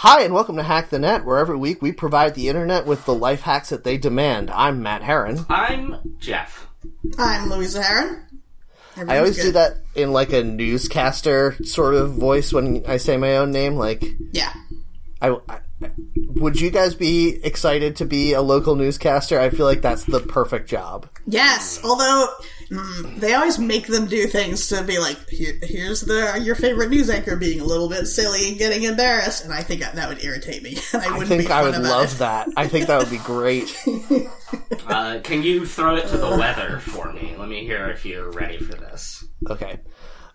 Hi, and welcome to Hack the Net, where every week we provide the internet with the life hacks that they demand. I'm Matt Heron. I'm Jeff. I'm Louisa Heron. I always do that in, like, a newscaster sort of voice when I say my own name, like... Yeah. Would you guys be excited to be a local newscaster? I feel like that's the perfect job. Yes, although... they always make them do things to be like, here's your favorite news anchor being a little bit silly and getting embarrassed, and I think that would irritate me. And I would love that. I think that would be great. Can you throw it to the weather for me? Let me hear if you're ready for this. Okay.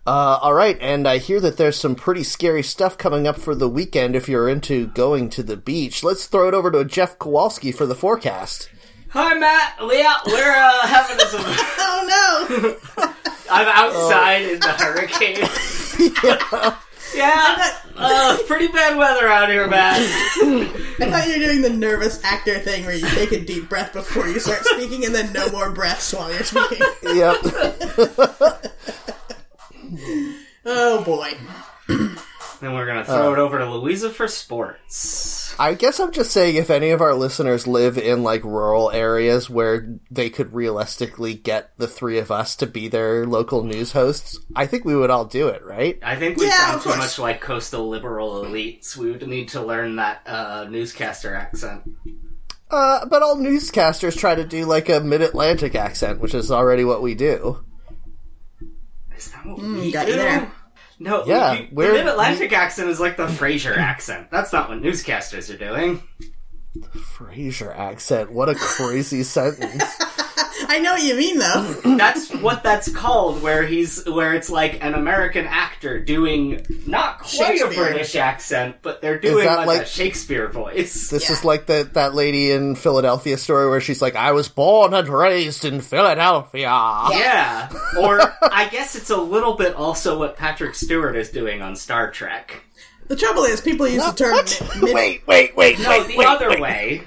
Alright, and I hear that there's some pretty scary stuff coming up for the weekend if you're into going to the beach. Let's throw it over to Jeff Kowalski for the forecast. Hi, Matt. We're having some... Oh, no! I'm outside in the hurricane. Yeah. Pretty bad weather out here, Matt. I thought you were doing the nervous actor thing where you take a deep breath before you start speaking and then no more breaths while you're speaking. Yep. Oh, boy. Then we're going to throw it over to Louisa for sports. I guess I'm just saying if any of our listeners live in, like, rural areas where they could realistically get the three of us to be their local news hosts, I think we would all do it, right? I think we sound too much like coastal liberal elites. We would need to learn that newscaster accent. But all newscasters try to do, like, a mid-Atlantic accent, which is already what we do. Is that what we do? There. No, yeah, the Mid-Atlantic accent is like the Frasier accent. That's not what newscasters are doing. The Frasier accent. What a crazy sentence. I know what you mean, though. That's what that's called, where it's like an American actor doing not quite a British accent, but they're doing like a Shakespeare voice. This is like that lady in Philadelphia story where she's like, I was born and raised in Philadelphia. Yeah. Or I guess it's a little bit also what Patrick Stewart is doing on Star Trek. The trouble is, people use the term... Wait, the other way...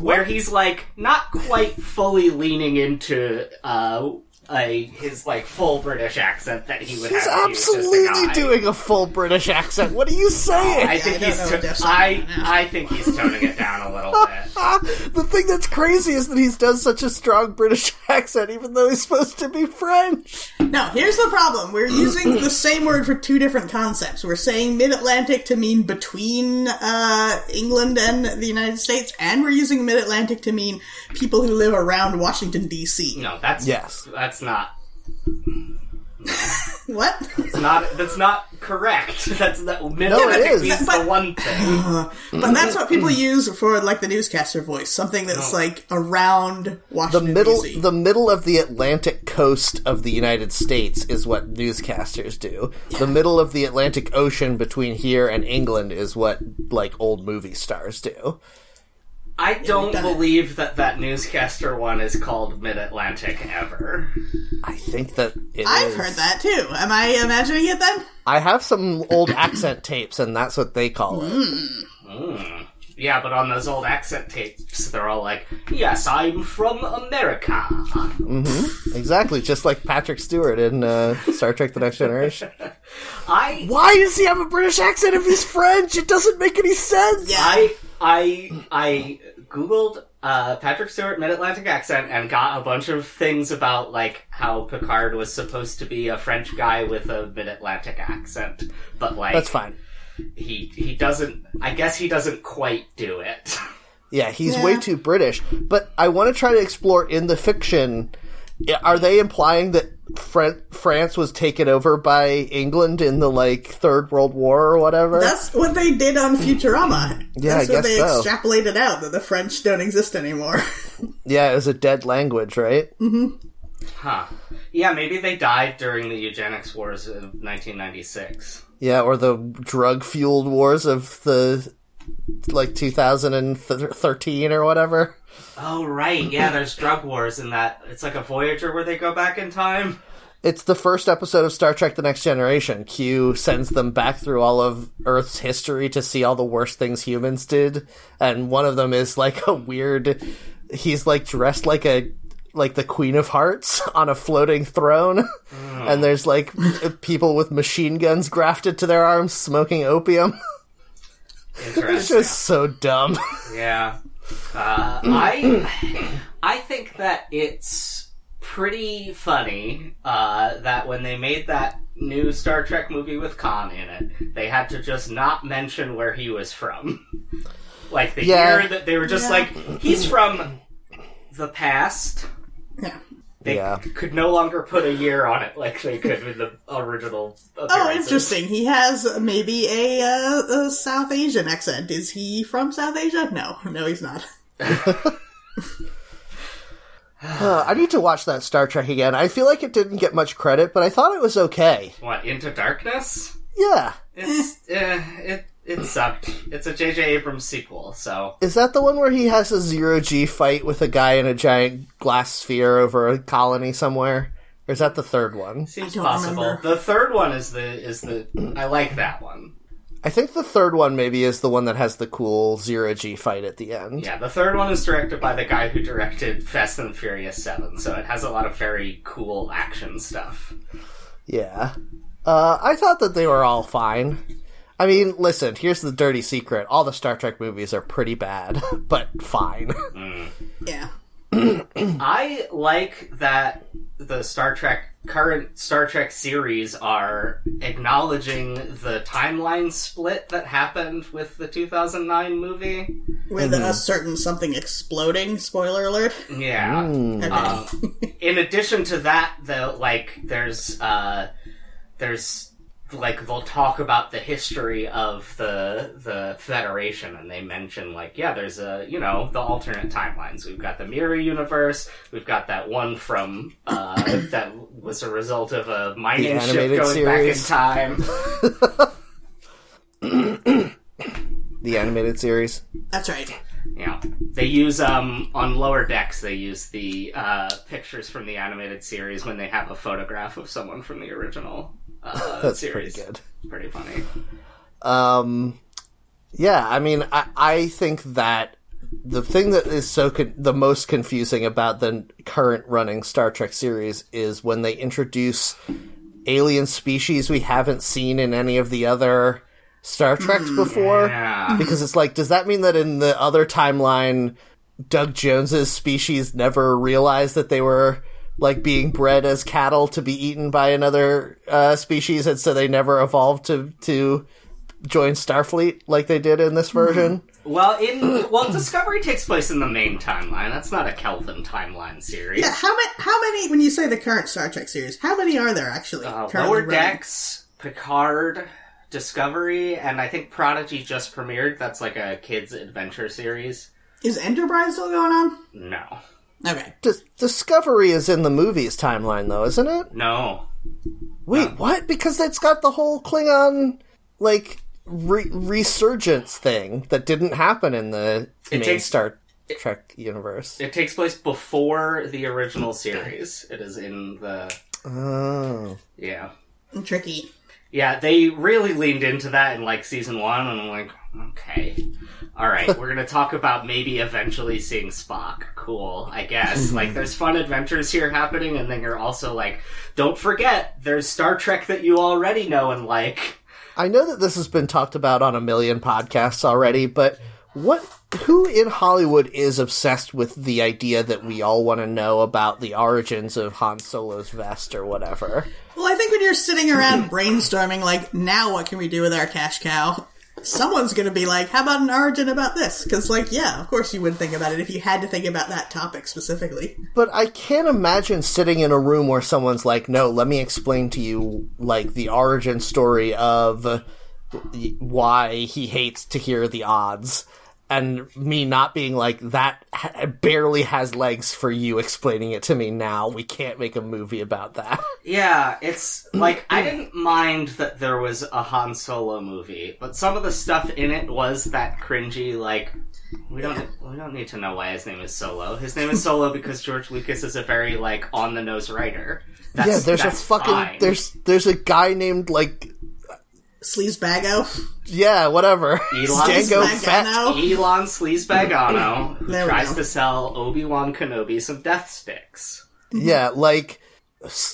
Where he's, like, not quite fully leaning into his, like, full British accent that he would have to use. He's absolutely doing a full British accent. What are you saying? I think he's toning it down a little bit. The thing that's crazy is that he's done such a strong British accent, even though he's supposed to be French. Now, here's the problem. We're using the same word for two different concepts. We're saying mid-Atlantic to mean between England and the United States, and we're using mid-Atlantic to mean people who live around Washington, D.C. No, that's not. What? That's not correct. Mid-Atlantic means the one thing. But that's what people use for, like, the newscaster voice. Something that's, like, around Washington, D.C. The middle of the Atlantic coast of the United States is what newscasters do. Yeah. The middle of the Atlantic Ocean between here and England is what, like, old movie stars do. I don't believe that newscaster one is called Mid-Atlantic ever. I think that I've heard that, too. Am I imagining it, then? I have some old accent tapes, and that's what they call it. Mm. Yeah, but on those old accent tapes, they're all like, yes, I'm from America. Mm-hmm. Exactly, just like Patrick Stewart in Star Trek The Next Generation. Why does he have a British accent if he's French? It doesn't make any sense! Yeah. I googled Patrick Stewart mid-Atlantic accent and got a bunch of things about, like, how Picard was supposed to be a French guy with a mid-Atlantic accent, but, like... That's fine. He doesn't... I guess he doesn't quite do it. Yeah, he's way too British, but I want to try to explore in the fiction... Are they implying that France was taken over by England in the, like, Third World War or whatever? That's what they did on Futurama. Yeah, I guess so. That's what they extrapolated out, that the French don't exist anymore. Yeah, it was a dead language, right? Mm-hmm. Huh. Yeah, maybe they died during the eugenics wars of 1996. Yeah, or the drug-fueled wars of the... like 2013 or whatever. Oh, right. Yeah, there's drug wars in that. It's like a Voyager where they go back in time. It's the first episode of Star Trek The Next Generation. Q sends them back through all of Earth's history to see all the worst things humans did. And one of them is like a weird... He's like dressed like a... like the Queen of Hearts on a floating throne. Mm. And there's like people with machine guns grafted to their arms smoking opium. interesting. It's just so dumb. Yeah. I think that it's pretty funny that when they made that new Star Trek movie with Khan in it, they had to just not mention where he was from. Like, the year that they were just like, he's from the past. Yeah. They could no longer put a year on it like they could with the original appearances. Oh, interesting. He has maybe a South Asian accent. Is he from South Asia? No. No, he's not. I need to watch that Star Trek again. I feel like it didn't get much credit, but I thought it was okay. What, Into Darkness? Yeah. It sucked. It's a J.J. Abrams sequel, so... Is that the one where he has a zero-G fight with a guy in a giant glass sphere over a colony somewhere? Or is that the third one? Seems possible. Remember. The third one is the... I like that one. I think the third one maybe is the one that has the cool zero-G fight at the end. Yeah, the third one is directed by the guy who directed Fast and Furious 7, so it has a lot of very cool action stuff. Yeah. I thought that they were all fine. I mean, listen, here's the dirty secret. All the Star Trek movies are pretty bad, but fine. Mm. Yeah. I like that the current Star Trek series are acknowledging the timeline split that happened with the 2009 movie. With a certain something exploding, spoiler alert. Yeah. Mm. Okay. In addition to that, though, like, there's... Like, they'll talk about the history of the Federation, and they mention, like, yeah, there's the alternate timelines. We've got the Mirror Universe, we've got that one from, that was a result of a mining ship going back in time. The Animated Series. That's right. Yeah. They use, on Lower Decks, they use the, pictures from the Animated Series when they have a photograph of someone from the original that's series. Pretty good. Pretty funny. Yeah, I mean, I think that the thing that is the most confusing about the current running Star Trek series is when they introduce alien species we haven't seen in any of the other Star Treks before. Yeah. Because it's like, does that mean that in the other timeline, Doug Jones's species never realized that they were... like, being bred as cattle to be eaten by another species, and so they never evolved to join Starfleet like they did in this version? Well, Discovery takes place in the main timeline. That's not a Kelvin timeline series. Yeah, how many, when you say the current Star Trek series, how many are there, actually? Lower Decks, Picard, Discovery, and I think Prodigy just premiered. That's like a kids' adventure series. Is Enterprise still going on? No. Okay. Discovery is in the movie's timeline, though, isn't it? No. Wait, what? Because it's got the whole Klingon, like, resurgence thing that didn't happen in the Star Trek universe. It takes place before the original series. It is in the... Oh. Yeah. Tricky. Yeah, they really leaned into that in, like, season one, and I'm like, okay. All right, we're going to talk about maybe eventually seeing Spock. Cool, I guess. Like, there's fun adventures here happening, and then you're also like, don't forget, there's Star Trek that you already know and like. I know that this has been talked about on a million podcasts already, but who in Hollywood is obsessed with the idea that we all want to know about the origins of Han Solo's vest or whatever? Well, I think when you're sitting around brainstorming, like, now what can we do with our cash cow? Someone's going to be like, how about an origin about this? Because, like, yeah, of course you would think about it if you had to think about that topic specifically. But I can't imagine sitting in a room where someone's like, no, let me explain to you, like, the origin story of why he hates to hear the odds. And me not being like, that barely has legs for you explaining it to me now. We can't make a movie about that. Yeah, it's like, I didn't mind that there was a Han Solo movie, but some of the stuff in it was that cringy, like, we don't need to know why his name is Solo. His name is Solo because George Lucas is a very, like, on-the-nose writer. Fine. There's a guy named, like... Sleazebago? Yeah, whatever. Elon Sleazebagano tries to sell Obi-Wan Kenobi some death sticks. Yeah, like,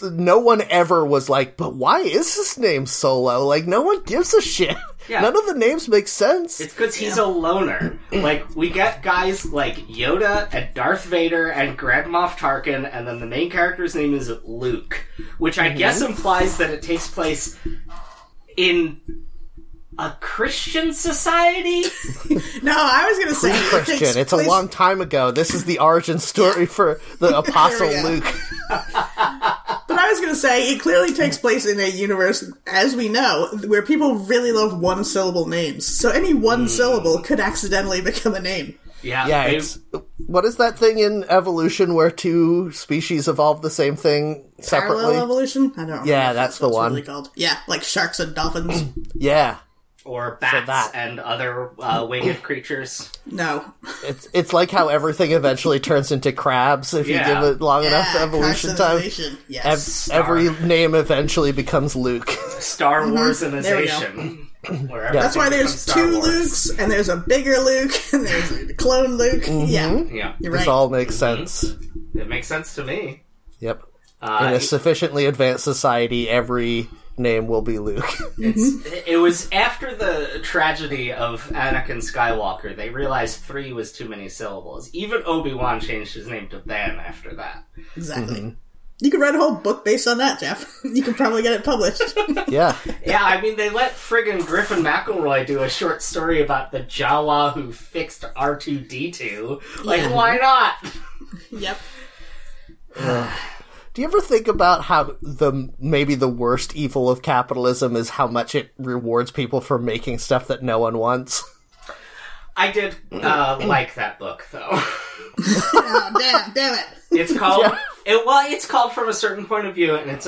no one ever was like, but why is his name Solo? Like, no one gives a shit. Yeah. None of the names make sense. It's because he's a loner. Like, we get guys like Yoda and Darth Vader and Grand Moff Tarkin, and then the main character's name is Luke, which I guess implies that it takes place in a Christian society? No, I was going to say... Christian. It's a long time ago. This is the origin story for the Apostle Luke. But I was going to say, it clearly takes place in a universe, as we know, where people really love one-syllable names. So any one syllable could accidentally become a name. Yeah, it's... What is that thing in evolution where two species evolve the same thing separately? Parallel evolution? I don't know. Yeah, that's the one. Really called. Yeah, like sharks and dolphins. Yeah. Or bats and other winged creatures. No. It's like how everything eventually turns into crabs if you give it long enough evolution time. Yes. Every name eventually becomes Luke. Star Warsinization. That's why there's two Lukes, and there's a bigger Luke, and there's a clone Luke. Yeah. You're right. This all makes sense. It makes sense to me. Yep. In a sufficiently advanced society, every... name will be Luke. It was after the tragedy of Anakin Skywalker, they realized 3 was too many syllables. Even Obi-Wan changed his name to Van after that. Exactly. Mm-hmm. You could write a whole book based on that, Jeff. You could probably get it published. Yeah, I mean, they let friggin' Griffin McElroy do a short story about the Jawa who fixed R2-D2. Like, why not? Yep. Do you ever think about how maybe the worst evil of capitalism is how much it rewards people for making stuff that no one wants? I did like that book, though. Oh, damn it! It's called it's called From a Certain Point of View, and it's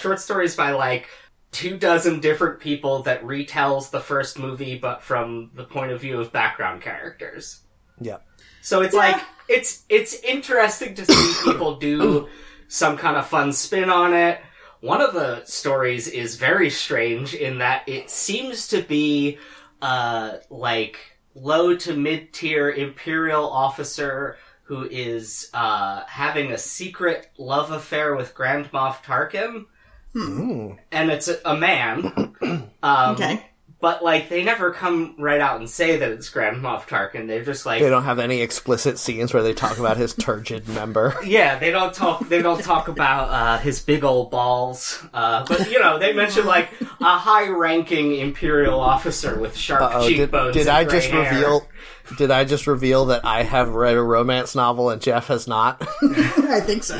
short stories by like 24 different people that retells the first movie, but from the point of view of background characters. Yeah. So it's like it's interesting to see people do some kind of fun spin on it. One of the stories is very strange in that it seems to be like low to mid-tier imperial officer who is having a secret love affair with Grand Moff Tarkin. And it's a man. But, like, they never come right out and say that it's Grand Moff Tarkin. They're just like... They don't have any explicit scenes where they talk about his turgid member. Yeah, they don't talk about his big old balls. But, you know, they mention, like, a high-ranking Imperial officer with sharp cheekbones and gray hair. Did I just reveal that I have read a romance novel and Jeff has not? I think so.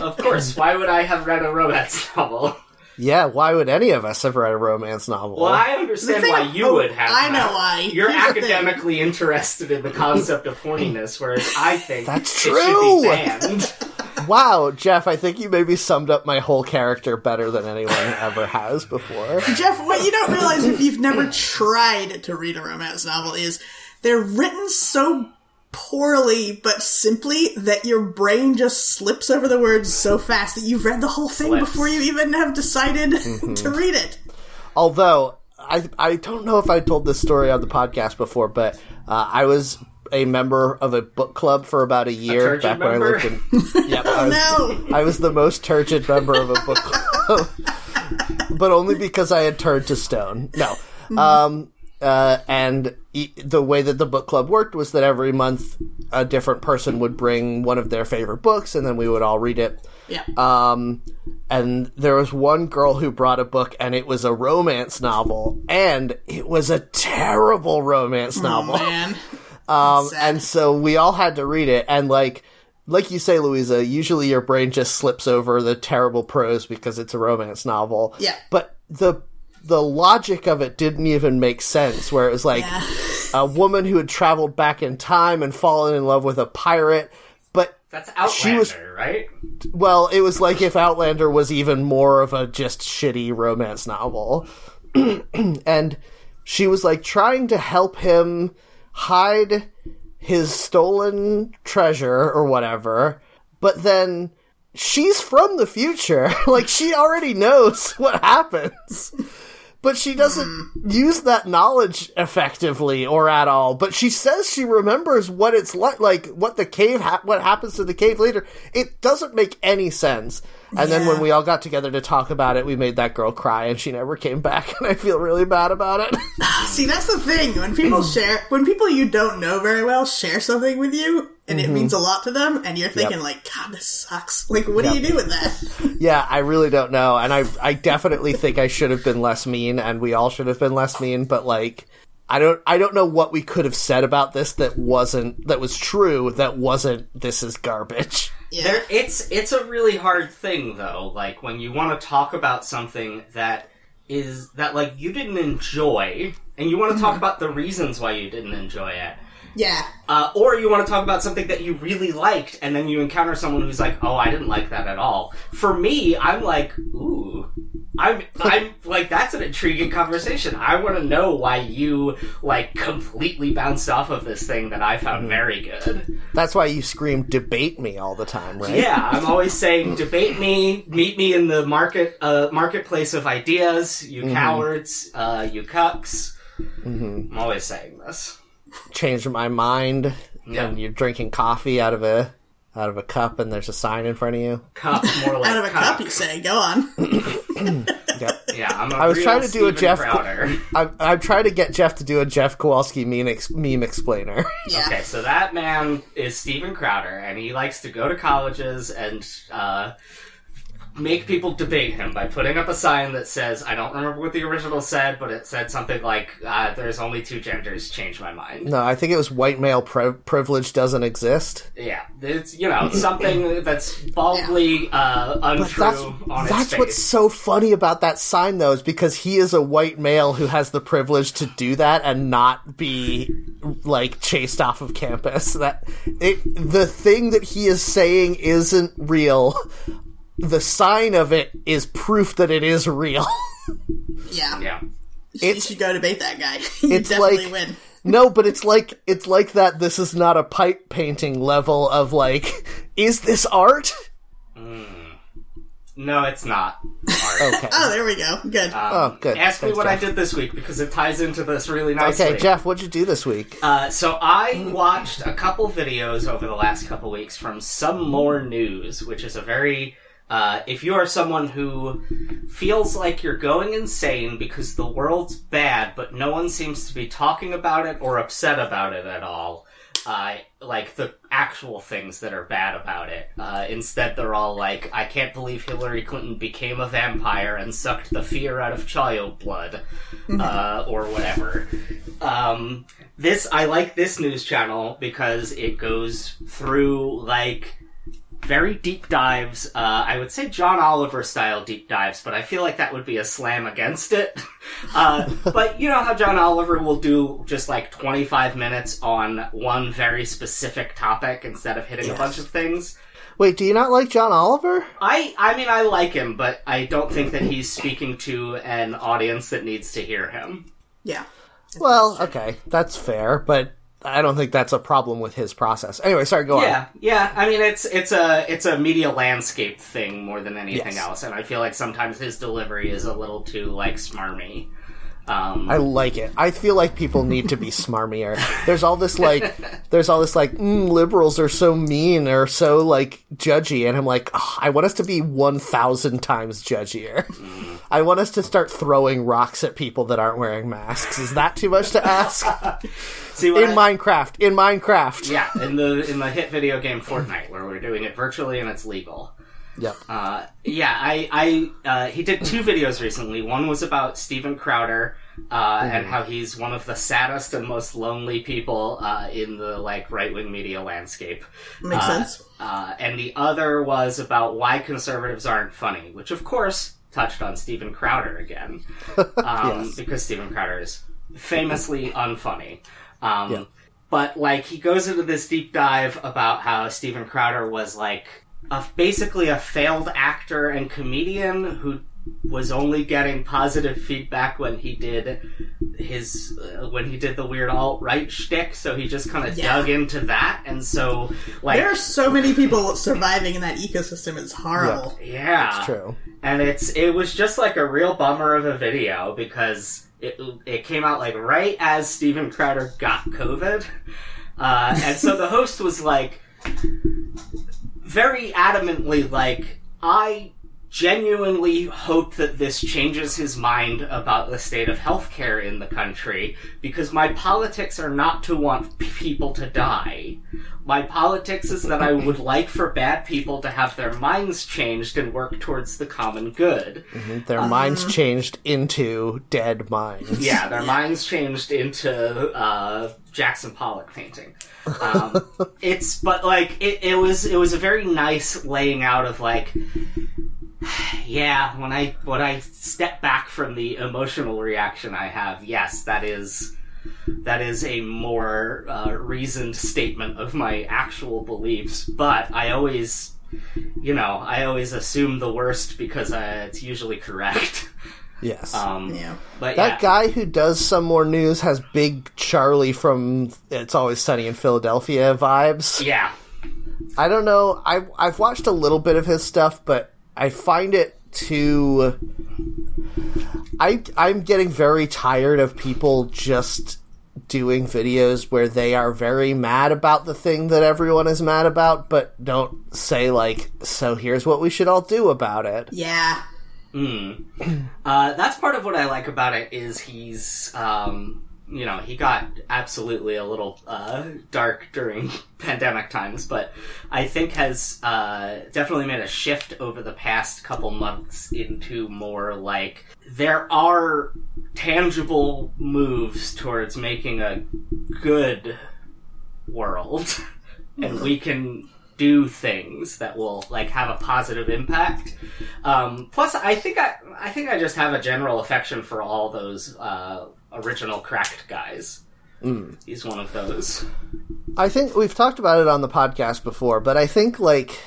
Of course. Why would I have read a romance novel? Yeah, why would any of us have read a romance novel? Well, I understand why you would have. I know why. You're academically interested in the concept of horniness, whereas I think that's true. It should be banned. Wow, Jeff, I think you maybe summed up my whole character better than anyone ever has before. Jeff, what you don't realize if you've never tried to read a romance novel is they're written so poorly but simply that your brain just slips over the words so fast that you've read the whole thing before you even have decided to read it. Although, I don't know if I told this story on the podcast before, but I was a member of a book club for about a year back when I lived in... Yep, I was the most turgid member of a book club, but only because I had turned to stone. No. And the way that the book club worked was that every month a different person would bring one of their favorite books, and then we would all read it. Yeah. And there was one girl who brought a book, and it was a romance novel, and it was a terrible romance novel. Oh, man. And so we all had to read it, and like you say, Louisa, usually your brain just slips over the terrible prose because it's a romance novel. Yeah. But the logic of it didn't even make sense, where it was like a woman who had traveled back in time and fallen in love with a pirate, but that's Outlander, right? Well, it was like if Outlander was even more of a just shitty romance novel. And she was like trying to help him hide his stolen treasure or whatever, but then she's from the future. Like, she already knows what happens. But she doesn't use that knowledge effectively or at all. But she says she remembers what it's like what happens to the cave later. It doesn't make any sense. And then when we all got together to talk about it, we made that girl cry, and she never came back, and I feel really bad about it. See, that's the thing. When people share, when people you don't know very well share something with you, and it means a lot to them, and you're thinking, like, God, this sucks. Like, what do you do with that? Yeah, I really don't know, and I definitely think I should have been less mean, and we all should have been less mean, but, like, I don't know what we could have said about this that was true, this is garbage. Yeah. It's a really hard thing, though, like, when you want to talk about something that you didn't enjoy, and you want to talk about the reasons why you didn't enjoy it. Yeah. Or you want to talk about something that you really liked, and then you encounter someone who's like, oh, I didn't like that at all. For me, I'm like, ooh. I'm like, that's an intriguing conversation. I want to know why you, like, completely bounced off of this thing that I found very good. That's why you scream, debate me, all the time, right? Yeah, I'm always saying, debate me, meet me in the marketplace of ideas, you cowards, you cucks. Mm-hmm. I'm always saying this. Changed my mind, and you're drinking coffee out of a cup, and there's a sign in front of you. Cup, more like out of a cup, you say. Go on. Yep. Yeah, I'm trying to get Jeff to do a Jeff Kowalski meme explainer. Yeah. Okay, so that man is Steven Crowder, and he likes to go to colleges and make people debate him by putting up a sign that says, I don't remember what the original said, but it said something like, there's only two genders, change my mind. No, I think it was white male privilege doesn't exist. Yeah, it's, you know, something that's baldly untrue on its face. That's what's so funny about that sign, though, is because he is a white male who has the privilege to do that and not be, like, chased off of campus. The thing that he is saying isn't real. The sign of it is proof that it is real. Yeah. You should go debate that guy. You definitely win. No, but it's like that this is not a pipe painting level of, like, is this art? No, it's not art. Okay. Oh, there we go. Good. Good. Ask me what Jeff. I did this week, because it ties into this really nicely. Okay, Jeff, what'd you do this week? So I watched a couple videos over the last couple weeks from Some More News, which is a very... if you are someone who feels like you're going insane because the world's bad, but no one seems to be talking about it or upset about it at all, like the actual things that are bad about it. Instead, they're all like, I can't believe Hillary Clinton became a vampire and sucked the fear out of child blood, or whatever. I like this news channel because it goes through, like... very deep dives, I would say John Oliver style deep dives, but I feel like that would be a slam against it. But you know how John Oliver will do just like 25 minutes on one very specific topic instead of hitting a bunch of things? Wait, do you not like John Oliver? I mean, I like him, but I don't think that he's speaking to an audience that needs to hear him. Yeah. Well, okay, that's fair, but... I don't think that's a problem with his process. Anyway, sorry, go on. Yeah. I mean, it's a media landscape thing more than anything else, and I feel like sometimes his delivery is a little too, like, smarmy. I like it. I feel like people need to be smarmier. There's all this like liberals are so mean or so, like, judgy, and I'm like, oh, I want us to be 1,000 times judgier. I want us to start throwing rocks at people that aren't wearing masks. Is that too much to ask? In Minecraft. Yeah, in the hit video game Fortnite, where we're doing it virtually and it's legal. Yep. He did two videos recently. One was about Steven Crowder and how he's one of the saddest and most lonely people in the, like, right-wing media landscape. Makes sense. And the other was about why conservatives aren't funny, which, of course, touched on Steven Crowder again. Because Steven Crowder is famously unfunny. But, like, he goes into this deep dive about how Steven Crowder was, like... basically a failed actor and comedian who was only getting positive feedback when he did his the weird alt-right shtick, so he just kind of dug into that, and so, like, there are so many people surviving in that ecosystem, it's horrible. Yeah. It's true. And it was just like a real bummer of a video, because it came out, like, right as Steven Crowder got COVID, and so the host was like very adamantly, like, I genuinely hope that this changes his mind about the state of healthcare in the country, because my politics are not to want people to die. My politics is that I would like for bad people to have their minds changed and work towards the common good. Mm-hmm. Their minds changed into dead minds. Yeah, their minds changed into Jackson Pollock painting. It was a very nice laying out of like, yeah, when I step back from the emotional reaction I have, yes, that is a more reasoned statement of my actual beliefs, but I always assume the worst because it's usually correct. Yes. But that guy who does Some More News has big Charlie from It's Always Sunny in Philadelphia vibes. Yeah. I don't know. I've watched a little bit of his stuff, but I find it too... I'm getting very tired of people just doing videos where they are very mad about the thing that everyone is mad about, but don't say, like, so here's what we should all do about it. Yeah. Mm. That's part of what I like about it is he's, he got absolutely a little dark during pandemic times, but I think has definitely made a shift over the past couple months into more like there are tangible moves towards making a good world, and we can do things that will like have a positive impact. Plus, I think I just have a general affection for all those original Cracked guys. Mm. He's one of those. I think we've talked about it on the podcast before, but I think like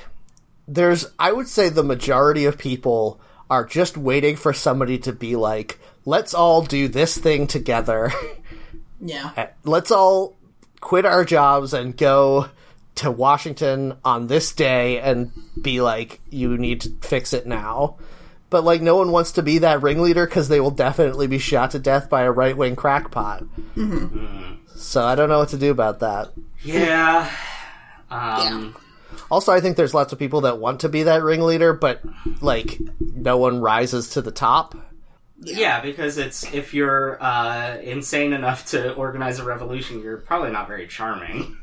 I would say the majority of people are just waiting for somebody to be like, let's all do this thing together. Yeah. Let's all quit our jobs and go to Washington on this day and be like, you need to fix it now. But, like, no one wants to be that ringleader because they will definitely be shot to death by a right-wing crackpot. Mm-hmm. Mm. So I don't know what to do about that. Yeah. Also, I think there's lots of people that want to be that ringleader, but, like, no one rises to the top. Yeah, because it's if you're insane enough to organize a revolution, you're probably not very charming.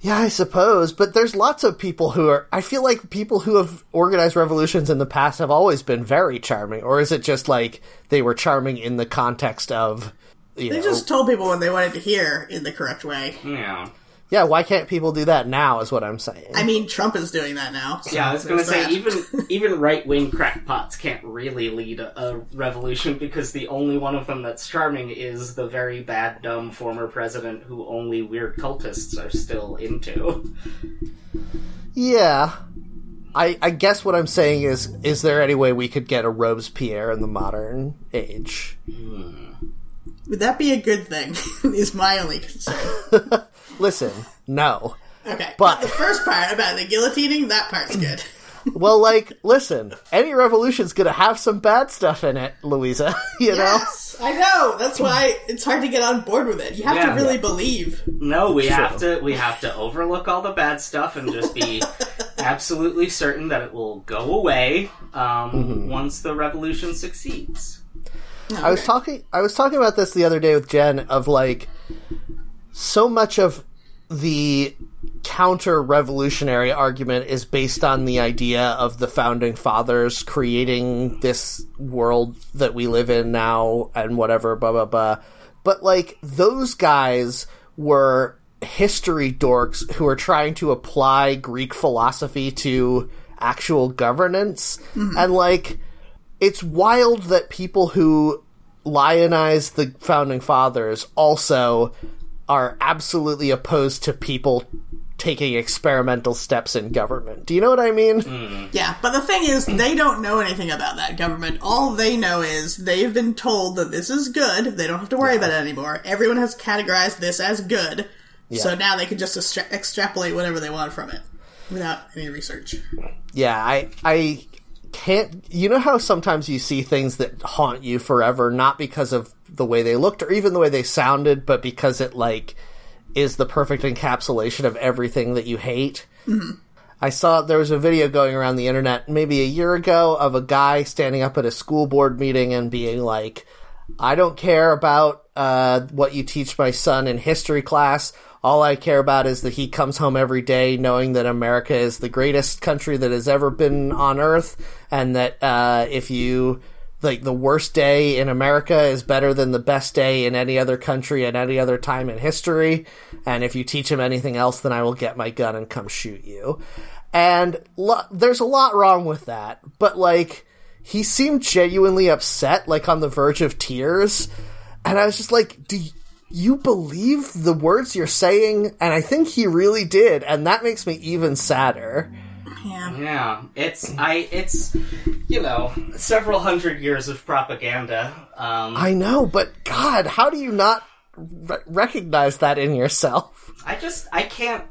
Yeah, I suppose, but there's lots of people who are... I feel like people who have organized revolutions in the past have always been very charming, or is it just like they were charming in the context of... They just told people what they wanted to hear in the correct way. Yeah. Yeah, why can't people do that now is what I'm saying. I mean, Trump is doing that now. So yeah, I was going to say, even right-wing crackpots can't really lead a revolution because the only one of them that's charming is the very bad, dumb former president who only weird cultists are still into. Yeah. I guess what I'm saying is there any way we could get a Robespierre in the modern age? Hmm. Would that be a good thing? Is my only concern. Listen, no. Okay, but the first part about the guillotining, that part's good. Well, like, listen, any revolution's gonna have some bad stuff in it, Louisa, you know? Yes, I know! That's why it's hard to get on board with it. You have to really believe. No, we have to overlook all the bad stuff and just be absolutely certain that it will go away once the revolution succeeds. Okay. I was talking about this the other day with Jen of, like, so much of the counter-revolutionary argument is based on the idea of the Founding Fathers creating this world that we live in now and whatever, blah, blah, blah. But, like, those guys were history dorks who were trying to apply Greek philosophy to actual governance. Mm-hmm. And, like, it's wild that people who lionize the Founding Fathers also are absolutely opposed to people taking experimental steps in government. Do you know what I mean? Mm. Yeah, but the thing is, they don't know anything about that government. All they know is they've been told that this is good. They don't have to worry about it anymore. Everyone has categorized this as good. Yeah. So now they can just extrapolate whatever they want from it without any research. Yeah, I can't... You know how sometimes you see things that haunt you forever, not because of the way they looked or even the way they sounded, but because it, like, is the perfect encapsulation of everything that you hate? Mm-hmm. I saw there was a video going around the internet maybe a year ago of a guy standing up at a school board meeting and being like, I don't care about what you teach my son in history class. All I care about is that he comes home every day knowing that America is the greatest country that has ever been on Earth, and that if you... like the worst day in America is better than the best day in any other country at any other time in history. And if you teach him anything else, then I will get my gun and come shoot you. And there's a lot wrong with that, but like he seemed genuinely upset, like on the verge of tears. And I was just like, do you believe the words you're saying? And I think he really did. And that makes me even sadder. Yeah, it's you know, several hundred years of propaganda. I know, but God, how do you not recognize that in yourself? I can't.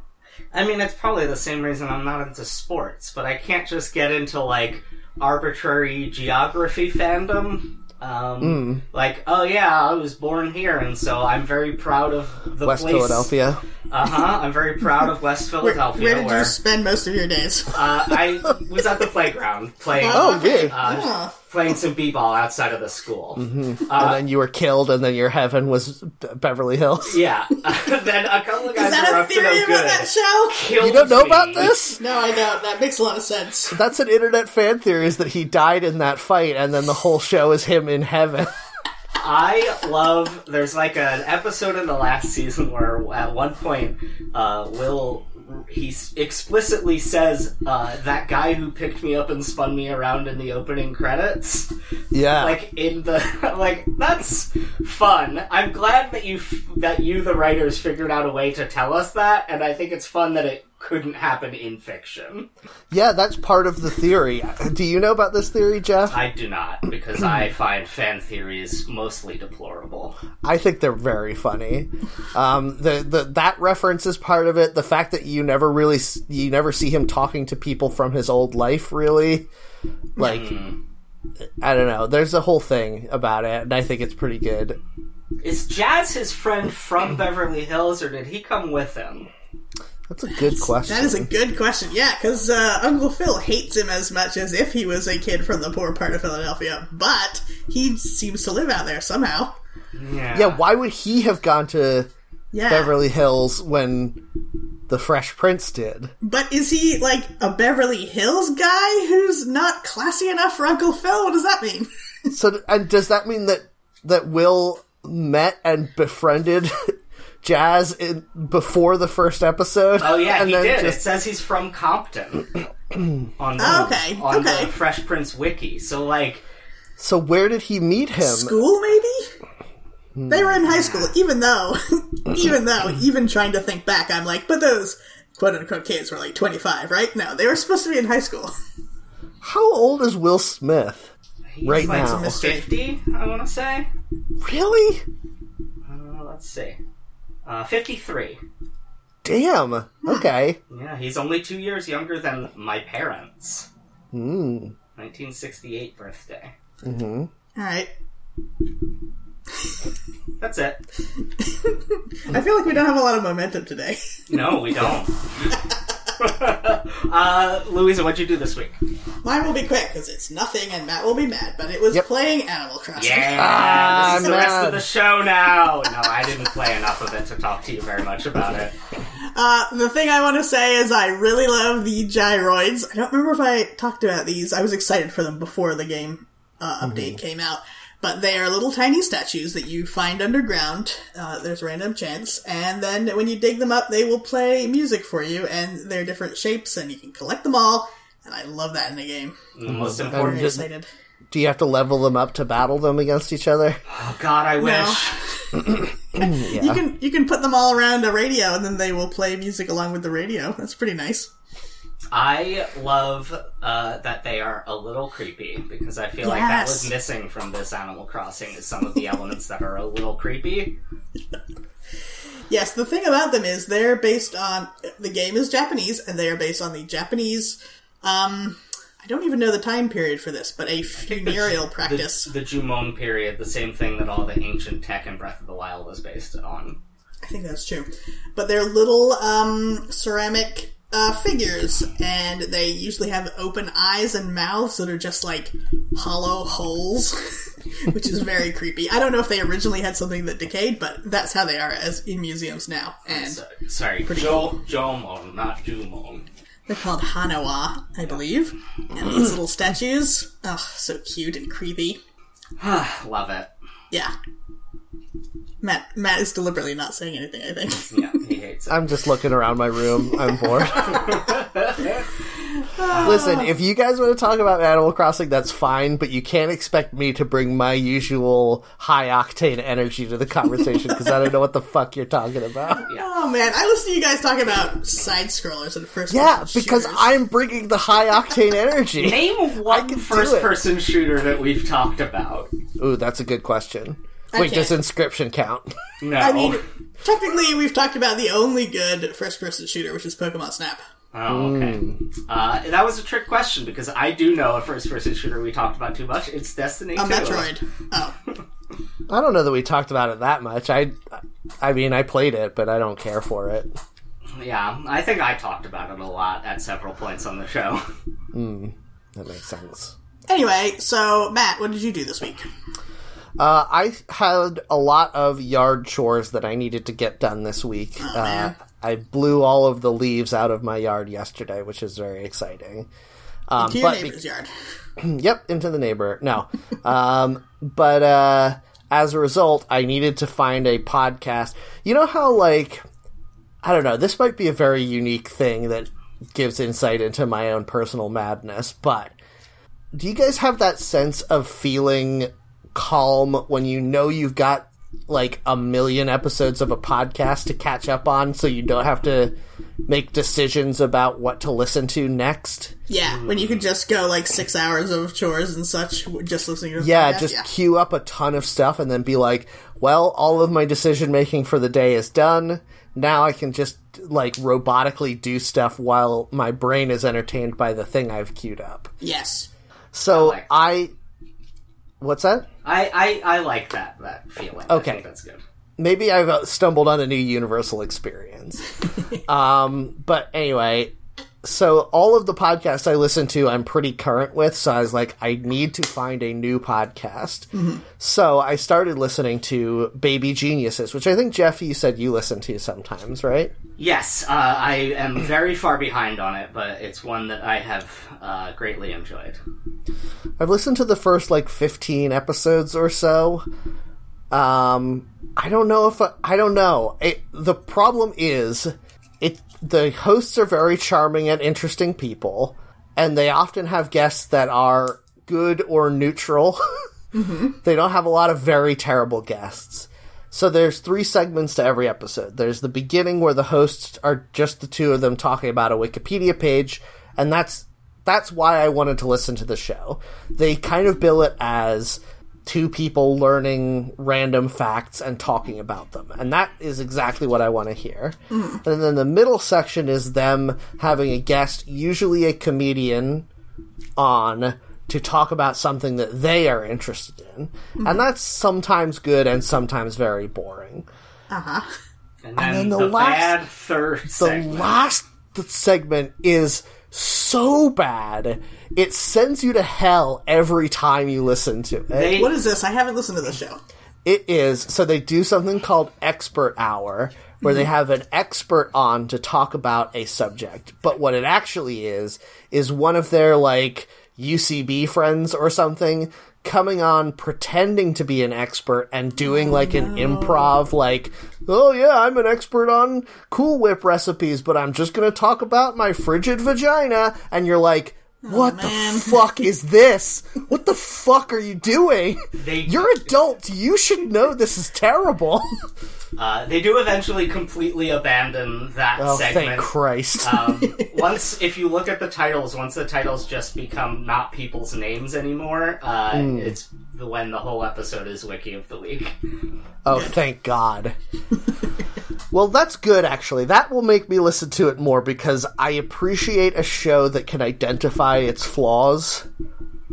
I mean, it's probably the same reason I'm not into sports, but I can't just get into like arbitrary geography fandom. Like, oh yeah, I was born here, and so I'm very proud of the West place. Philadelphia. I'm very proud of West Philadelphia. Where did you spend most of your days? I was at the playground playing. Oh, yeah. Playing some b-ball outside of the school. Mm-hmm. And then you were killed, and then your heaven was Beverly Hills. Yeah. Then a couple of guys were up to no good. Is that a theory about that show? You don't know about this? No, I don't. That makes a lot of sense. That's an internet fan theory, is that he died in that fight, and then the whole show is him in heaven. I love... There's like an episode in the last season where at one point, Will... He explicitly says, that guy who picked me up and spun me around in the opening credits. Yeah. That's fun. I'm glad that you, the writers, figured out a way to tell us that, and I think it's fun that it couldn't happen in fiction. Yeah, that's part of the theory. Do you know about this theory, Jeff? I do not, because I find fan theories mostly deplorable. I think they're very funny. That reference is part of it. The fact that you never see him talking to people from his old life, really. Like, I don't know. There's a whole thing about it, and I think it's pretty good. Is Jazz his friend from Beverly Hills, or did he come with him? That's a good question. That is a good question, yeah, because Uncle Phil hates him as much as if he was a kid from the poor part of Philadelphia, but he seems to live out there somehow. Yeah, why would he have gone to Beverly Hills when the Fresh Prince did? But is he, like, a Beverly Hills guy who's not classy enough for Uncle Phil? What does that mean? So, and does that mean that Will met and befriended... Jazz before the first episode. Oh yeah, he did. It says he's from Compton on the Fresh Prince wiki. So where did he meet him? School, maybe. They were in high school. Even trying to think back, I'm like, but those quote unquote kids were like 25, right? No, they were supposed to be in high school. How old is Will Smith right now? 50, I want to say. Really? Let's see. 53. Damn. Okay. Yeah, he's only 2 years younger than my parents. 1968 birthday. Mm-hmm. Alright. That's it. I feel like we don't have a lot of momentum today. No, we don't. Louisa, what'd you do this week? Mine will be quick, because it's nothing and Matt will be mad, but it was playing Animal Crossing. Yeah! This is the rest of the show now! No, I didn't play enough of it to talk to you very much about it. The thing I want to say is I really love the Gyroids. I don't remember if I talked about these. I was excited for them before the game update came out. But they are little tiny statues that you find underground. There's random chance. And then when you dig them up, they will play music for you. And they're different shapes, and you can collect them all. And I love that in the game. The most important. Do you have to level them up to battle them against each other? Oh, God, I wish. No. Yeah. You can put them all around a radio, and then they will play music along with the radio. That's pretty nice. I love that they are a little creepy, because I feel like that was missing from this Animal Crossing, is some of the elements that are a little creepy. Yes, the thing about them is they're based on... The game is Japanese, and they are based on the Japanese... I don't even know the time period for this, but a funereal practice. The Jomon period, the same thing that all the ancient tech in Breath of the Wild was based on. I think that's true. But they're little ceramic... figures, and they usually have open eyes and mouths that are just like hollow holes, which is very creepy. I don't know if they originally had something that decayed, but that's how they are as in museums now. And Jomon, not Jomon. They're called Hanawa, I believe. And these little statues, oh, so cute and creepy. Love it. Yeah. Matt is deliberately not saying anything, I think. Yeah, he hates it. I'm just looking around my room. I'm bored. Listen, if you guys want to talk about Animal Crossing, that's fine, but you can't expect me to bring my usual high-octane energy to the conversation, because I don't know what the fuck you're talking about. Yeah. Oh, man, I listen to you guys talk about side-scrollers and first-person shooters. Yeah, because I'm bringing the high-octane energy. Name one first-person shooter that we've talked about. Ooh, that's a good question. Wait, does Inscription count? No. I mean, technically, we've talked about the only good first-person shooter, which is Pokemon Snap. Oh, okay. And that was a trick question, because I do know a first-person shooter we talked about too much. It's Destiny 2. Metroid. Oh. I don't know that we talked about it that much. I mean, I played it, but I don't care for it. Yeah, I think I talked about it a lot at several points on the show. That makes sense. Anyway, so, Matt, what did you do this week? I had a lot of yard chores that I needed to get done this week. Oh, I blew all of the leaves out of my yard yesterday, which is very exciting. Into your neighbor's yard. Yep, into the neighbor. No. But as a result, I needed to find a podcast. You know how, like, I don't know, this might be a very unique thing that gives insight into my own personal madness, but do you guys have that sense of feeling calm when you know you've got like 1,000,000 episodes of a podcast to catch up on, so you don't have to make decisions about what to listen to next? Yeah, when you can just go like 6 hours of chores and such, just listening to queue up a ton of stuff and then be like, well, all of my decision making for the day is done. Now I can just like robotically do stuff while my brain is entertained by the thing I've queued up. Yes. So what's that? I like that feeling. Okay. I think that's good. Maybe I've stumbled on a new universal experience. But anyway, so all of the podcasts I listen to, I'm pretty current with, so I was like, I need to find a new podcast. Mm-hmm. So I started listening to Baby Geniuses, which I think, Jeff, you said you listen to sometimes, right? Yes. I am very far behind on it, but it's one that I have greatly enjoyed. I've listened to the first, 15 episodes or so. I don't know if... I don't know. The problem is... The hosts are very charming and interesting people, and they often have guests that are good or neutral. Mm-hmm. They don't have a lot of very terrible guests. So there's 3 segments to every episode. There's the beginning where the hosts are just the two of them talking about a Wikipedia page, and that's why I wanted to listen to the show. They kind of bill it as two people learning random facts and talking about them. And that is exactly what I want to hear. Mm. And then the middle section is them having a guest, usually a comedian, on to talk about something that they are interested in. Mm. And that's sometimes good and sometimes very boring. Uh-huh. And then the last segment is so bad, it sends you to hell every time you listen to it. What is this? I haven't listened to this show. It is. So they do something called Expert Hour, where mm-hmm. they have an expert on to talk about a subject. But what it actually is one of their, UCB friends or something coming on, pretending to be an expert and doing, an improv, oh, yeah, I'm an expert on Cool Whip recipes, but I'm just going to talk about my frigid vagina. And you're like, what the fuck is this? What the fuck are you doing? You're adults. You should know this is terrible. They do eventually completely abandon that segment. Thank Christ. If you look at the titles, once the titles just become not people's names anymore, it's when the whole episode is Wiki of the Week. Oh, thank God. Well, that's good, actually. That will make me listen to it more, because I appreciate a show that can identify its flaws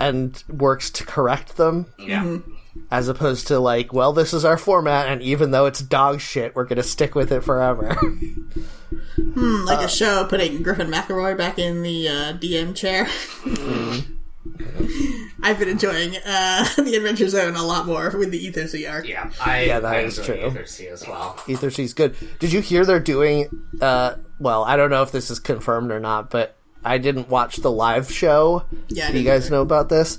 and works to correct them. Yeah. Mm-hmm. as opposed to like, well, this is our format, and even though it's dog shit, we're going to stick with it forever. Like a show putting Griffin McElroy back in the DM chair. I've been enjoying the Adventure Zone a lot more with the Ether Sea arc. Yeah, that is true. Ether Sea as well. Ether Sea's good. Did you hear they're doing? Well, I don't know if this is confirmed or not, but I didn't watch the live show. Yeah, I didn't. You guys know about this?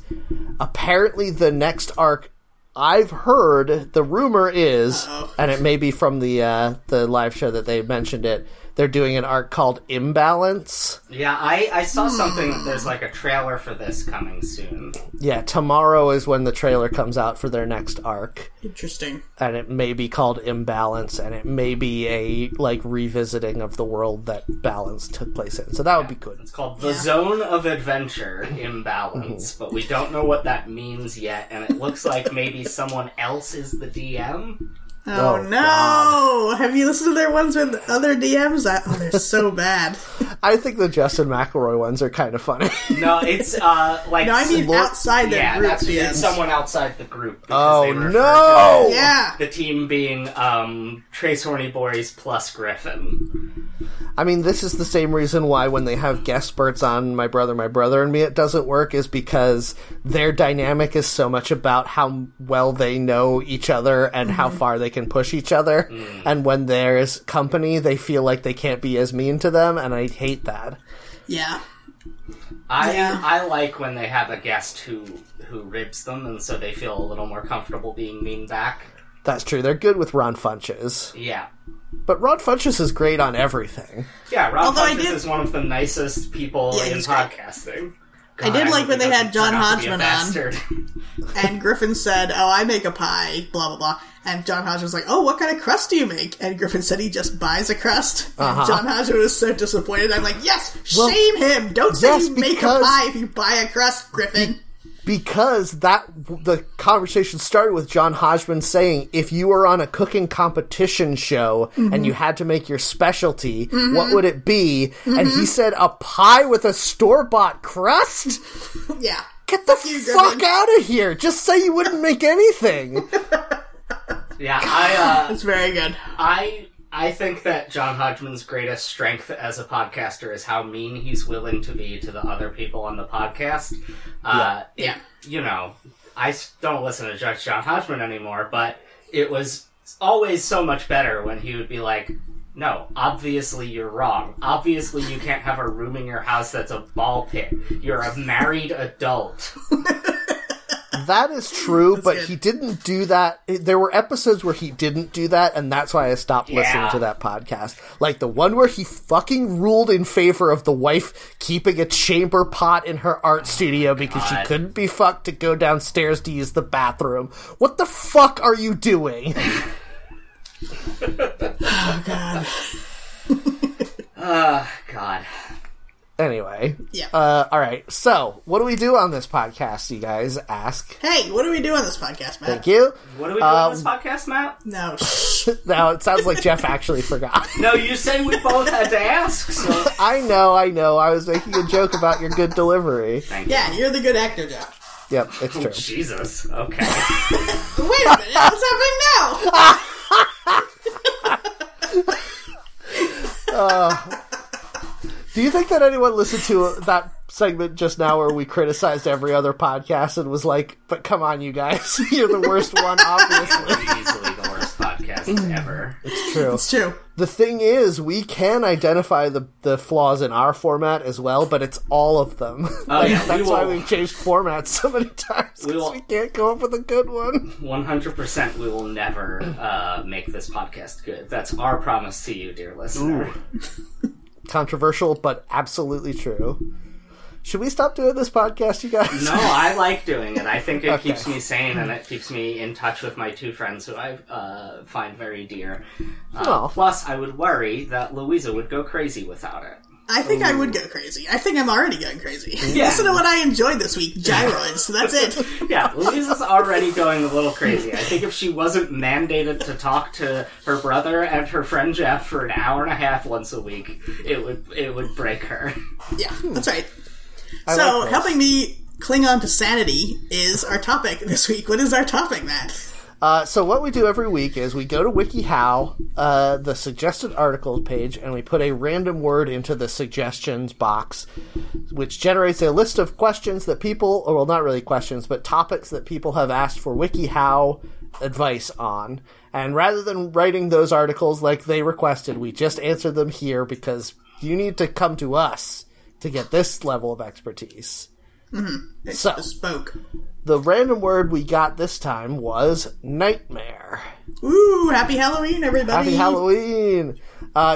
Apparently, the next arc. I've heard the rumor is, and it may be from the live show that they mentioned it. They're doing an arc called Imbalance. Yeah, I saw something. There's like a trailer for this coming soon. Yeah, tomorrow is when the trailer comes out for their next arc. Interesting. And it may be called Imbalance, and it may be a like revisiting of the world that Balance took place in. So that would be good. It's called The Zone of Adventure Imbalance, but we don't know what that means yet, and it looks like maybe someone else is the DM. Oh no! God. Have you listened to their ones with other DMs? Oh, they're so bad. I think the Justin McElroy ones are kind of funny. No, it's like no, I mean outside the group. That's DMs. Someone outside the group. Oh no! Yeah, the team being Trace Horny Boys plus Griffin. I mean, this is the same reason why when they have guest spurts on My Brother and Me, it doesn't work, is because their dynamic is so much about how well they know each other and how far they can push each other. And when there's company, they feel like they can't be as mean to them, and I hate that. Yeah. I like when they have a guest who ribs them, and so they feel a little more comfortable being mean back. That's true. They're good with Ron Funches. Yeah. But Ron Funches is great on everything. Yeah, Ron Funches is one of the nicest people in podcasting. God, I did like when they had John Hodgman on. And Griffin said, I make a pie, blah, blah, blah. And John Hodgman was like, what kind of crust do you make? And Griffin said he just buys a crust. And John Hodgman was so disappointed. I'm like, shame him. Don't say you make a pie if you buy a crust, Griffin. Because the conversation started with John Hodgman saying, if you were on a cooking competition show and you had to make your specialty, what would it be? And he said, a pie with a store-bought crust? Yeah. Get the fuck out of here! Just say you wouldn't make anything! Yeah, it's very good. I think that John Hodgman's greatest strength as a podcaster is how mean he's willing to be to the other people on the podcast. You know, I don't listen to Judge John Hodgman anymore, but it was always so much better when he would be like, no, obviously you're wrong. Obviously you can't have a room in your house that's a ball pit. You're a married adult. That is true, but he didn't do that. There were episodes where he didn't do that, and that's why I stopped listening to that podcast. Like the one where he fucking ruled in favor of the wife keeping a chamber pot in her art studio because she couldn't be fucked to go downstairs to use the bathroom. What the fuck are you doing? Oh, God. Oh, God. Anyway, all right, so what do we do on this podcast, you guys ask? Hey, what do we do on this podcast, Matt? Thank you. What do we do on this podcast, Matt? No. No, it sounds like Jeff actually forgot. No, you said we both had to ask, so... I know. I was making a joke about your good delivery. Thank you. Yeah, you're the good actor, Jeff. Yep, it's true. Jesus, okay. Wait a minute, what's happening now? Do you think that anyone listened to that segment just now where we criticized every other podcast and was like, but come on, you guys, you're the worst one, obviously. Easily the worst podcast ever. It's true. The thing is, we can identify the flaws in our format as well, but it's all of them. That's why we've changed formats so many times, because we can't come up with a good one. 100% we will never make this podcast good. That's our promise to you, dear listener. Controversial, but absolutely true. Should we stop doing this podcast, you guys? No, I like doing it. I think it keeps me sane, and it keeps me in touch with my two friends who I find very dear. Plus, I would worry that Louisa would go crazy without it. I think I would go crazy. I think I'm already going crazy. Yeah. Listen to what I enjoyed this week, Gyroids, so that's it. Yeah, Louisa's already going a little crazy. I think if she wasn't mandated to talk to her brother and her friend Jeff for an hour and a half once a week, it would break her. Yeah, that's right. So, helping me Klingon to sanity is our topic this week. What is our topic, Matt? So what we do every week is we go to WikiHow, the suggested articles page, and we put a random word into the suggestions box, which generates a list of questions that people, or well, not really questions, but topics that people have asked for WikiHow advice on. And rather than writing those articles like they requested, we just answer them here because you need to come to us to get this level of expertise. Mm-hmm. So, bespoke. The random word we got this time was nightmare. Ooh, happy Halloween, everybody. Happy Halloween.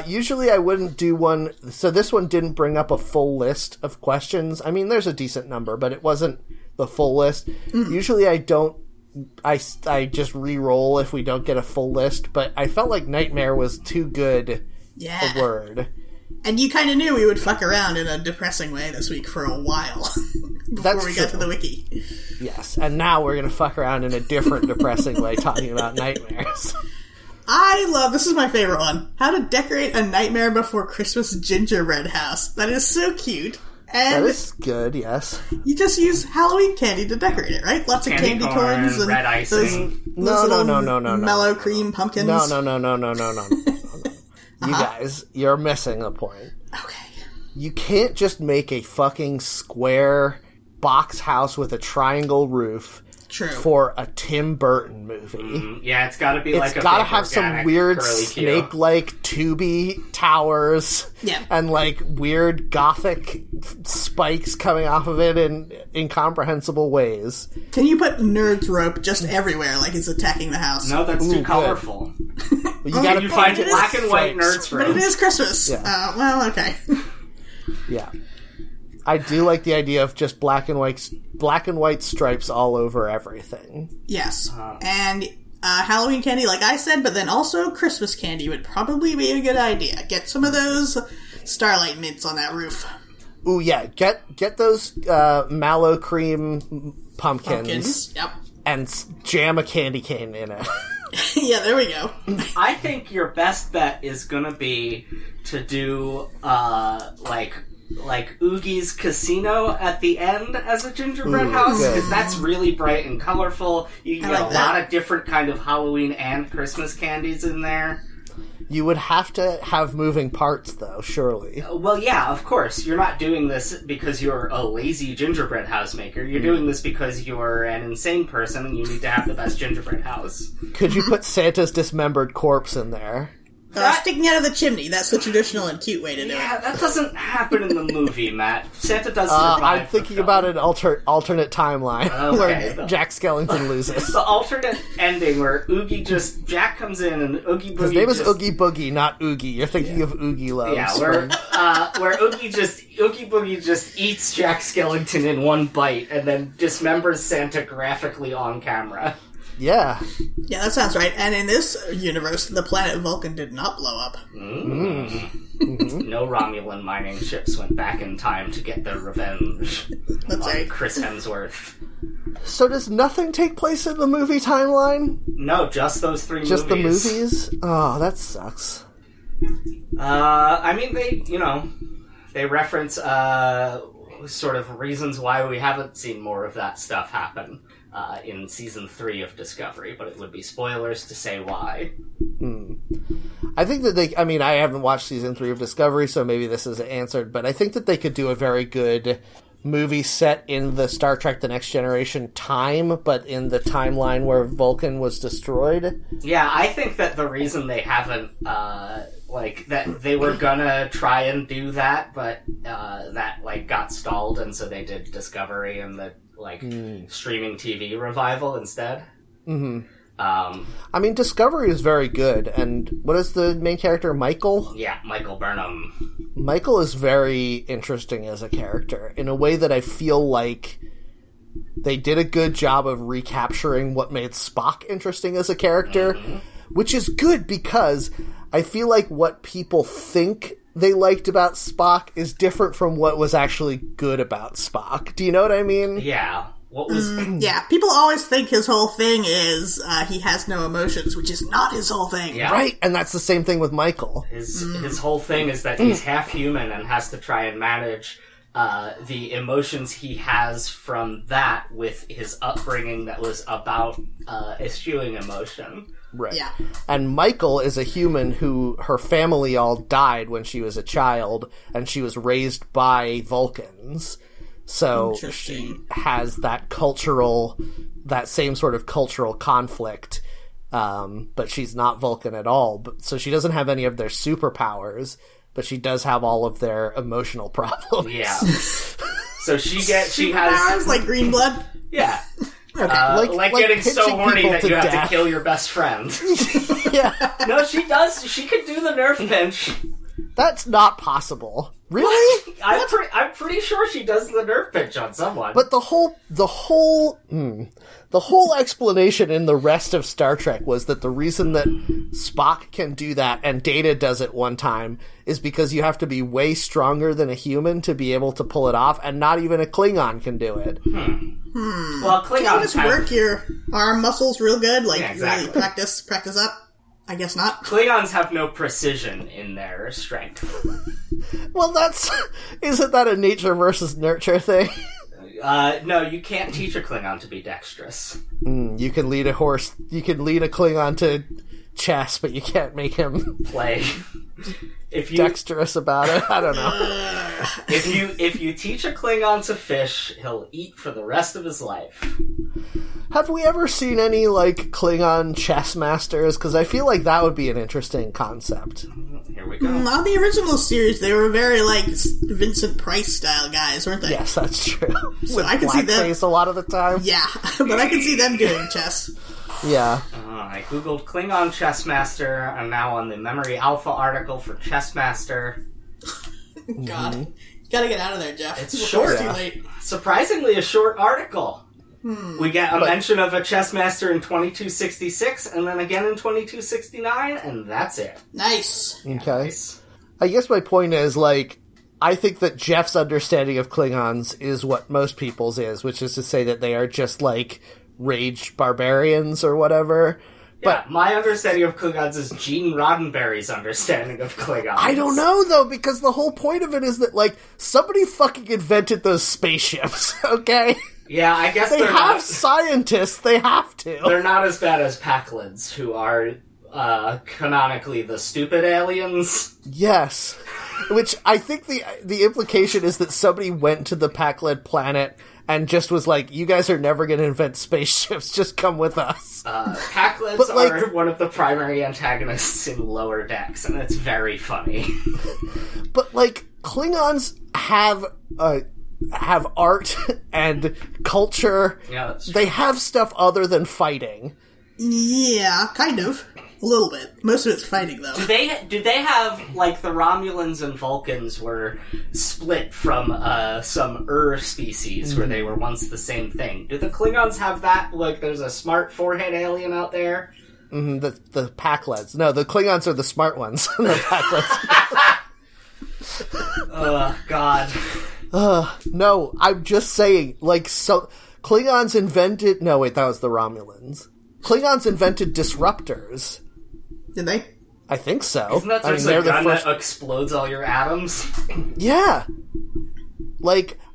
Usually I wouldn't do one. So this one didn't bring up a full list of questions. I mean, there's a decent number, but it wasn't the full list. Mm. Usually I don't. I just re-roll if we don't get a full list, but I felt like nightmare was too good a word. And you kind of knew we would fuck around in a depressing way this week for a while before got to the wiki. Yes, and now we're going to fuck around in a different depressing way talking about nightmares. This is my favorite one. How to decorate a Nightmare Before Christmas gingerbread house. That is so cute. And that is good, yes. You just use Halloween candy to decorate it, right? Lots of candy corns and red icing. No, mellow cream pumpkins. No. You guys, you're missing the point. Okay. You can't just make a fucking square box house with a triangle roof for a Tim Burton movie. Mm-hmm. Yeah, it's got to be like a gotta have some weird snake-like tubey towers and like weird gothic spikes coming off of it in incomprehensible ways. Can you put nerd's rope just everywhere like it's attacking the house? No, that's too colorful. You find black and white nerd's rope. But it is Christmas. Yeah. Well, okay. Yeah. I do like the idea of just black and white stripes all over everything. Yes. And Halloween candy, like I said, but then also Christmas candy would probably be a good idea. Get some of those Starlight Mints on that roof. Ooh, yeah. Get those mallow cream pumpkins. Yep. And jam a candy cane in it. Yeah, there we go. I think your best bet is going to be to do, like Oogie's Casino at the end as a gingerbread house, because that's really bright and colorful. You can get a lot of different kind of Halloween and Christmas candies in there. You would have to have moving parts, though, surely. Well, yeah, of course. You're not doing this because you're a lazy gingerbread house maker. You're doing this because you're an insane person and you need to have the best gingerbread house. Could you put Santa's dismembered corpse in there? Sticking out of the chimney. That's the traditional and cute way to do it. Yeah, that doesn't happen in the movie, Matt. Santa does survive. I'm thinking about an alternate timeline where Jack Skellington loses. The alternate ending where Jack comes in and Oogie Boogie. His name is Oogie Boogie, not Oogie. You're thinking of Oogie Loves. Yeah, where Oogie Boogie just eats Jack Skellington in one bite and then dismembers Santa graphically on camera. Yeah. Yeah, that sounds right. And in this universe, the planet Vulcan did not blow up. Mm. Mm-hmm. No Romulan mining ships went back in time to get their revenge on Chris Hemsworth. So does nothing take place in the movie timeline? No, just those three movies. Just the movies? Oh, that sucks. I mean, they reference sort of reasons why we haven't seen more of that stuff happen. In Season 3 of Discovery, but it would be spoilers to say why. I think that I haven't watched Season 3 of Discovery, so maybe this is answered, but I think that they could do a very good movie set in the Star Trek The Next Generation time, but in the timeline where Vulcan was destroyed. Yeah, I think that the reason they haven't, that they were gonna try and do that, but that, got stalled, and so they did Discovery and the streaming TV revival instead. Mm-hmm. I mean, Discovery is very good, and what is the main character, Michael? Yeah, Michael Burnham. Michael is very interesting as a character, in a way that I feel like they did a good job of recapturing what made Spock interesting as a character, which is good because I feel like what people think they liked about Spock is different from what was actually good about Spock. Do you know what I mean? Yeah. What was? Yeah, people always think his whole thing is he has no emotions, which is not his whole thing. Yeah. Right, and that's the same thing with Michael. His whole thing is that he's half human and has to try and manage the emotions he has from that with his upbringing that was about eschewing emotion. Right. Yeah. And Michael is a human who her family all died when she was a child, and she was raised by Vulcans. So she has that cultural, that same sort of cultural conflict, but she's not Vulcan at all. So she doesn't have any of their superpowers, but she does have all of their emotional problems. Yeah. So she has like green blood. Yeah. Okay. Like getting so horny that you have to kill your best friend. Yeah. No, she does. She could do the nerve pinch. That's not possible. Really? I'm pretty sure she does the nerve pinch on someone. But the whole explanation in the rest of Star Trek was that the reason that Spock can do that and Data does it one time is because you have to be way stronger than a human to be able to pull it off, and not even a Klingon can do it. Well, Klingons work your arm muscles real good, like really practice up. I guess not. Klingons have no precision in their strength. Well, isn't that a nature versus nurture thing? No, you can't teach a Klingon to be dexterous. You can lead a horse. You can lead a Klingon to chess, but you can't make him play. If you dexterous about it, I don't know. If you teach a Klingon to fish, he'll eat for the rest of his life. Have we ever seen any, Klingon chess masters? Because I feel like that would be an interesting concept. Here we go. On the original series, they were very, Vincent Price-style guys, weren't they? Yes, that's true. So I could see them blackface a lot of the time. Yeah, but I could see them doing chess. Yeah. I googled Klingon chess master. I'm now on the Memory Alpha article for chess master. God. Mm-hmm. Gotta get out of there, Jeff. It's short. Too late. Surprisingly, a short article. We get a mention of a chess master in 2266, and then again in 2269, and that's it. Nice. Okay. Nice. I guess my point is, I think that Jeff's understanding of Klingons is what most people's is, which is to say that they are just, rage barbarians or whatever. Yeah, but my understanding of Klingons is Gene Roddenberry's understanding of Klingons. I don't know, though, because the whole point of it is that, somebody fucking invented those spaceships, okay? Yeah, I guess they have scientists. They have to. They're not as bad as Packlins, who are canonically the stupid aliens. Yes, which I think the implication is that somebody went to the Packlin planet and just was like, "You guys are never going to invent spaceships. Just come with us." Packlins are one of the primary antagonists in Lower Decks, and it's very funny. But Klingons have art and culture. Yeah, that's true. They have stuff other than fighting. Yeah, kind of. A little bit. Most of it's fighting, though. Do they have, the Romulans and Vulcans were split from some species where they were once the same thing. Do the Klingons have that? There's a smart forehead alien out there? Mm-hmm, the Packlets. No, the Klingons are the smart ones. The Packlets. Oh, God. No, I'm just saying, Klingons invented... No, wait, that was the Romulans. Klingons invented disruptors. Did they? I think so. Isn't that the gun that explodes all your atoms? Yeah.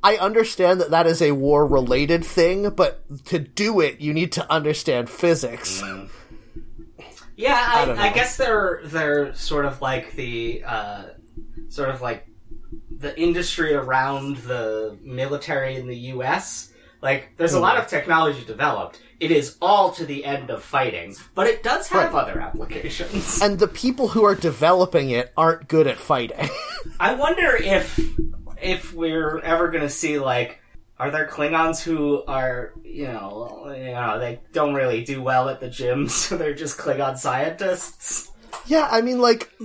I understand that is a war-related thing, but to do it, you need to understand physics. Mm. Yeah, I guess they're sort of the industry around the military in the U.S., there's a lot of technology developed. It is all to the end of fighting, but it does have other applications. And the people who are developing it aren't good at fighting. I wonder if we're ever going to see, are there Klingons who are, they don't really do well at the gym, so they're just Klingon scientists? Yeah, I mean,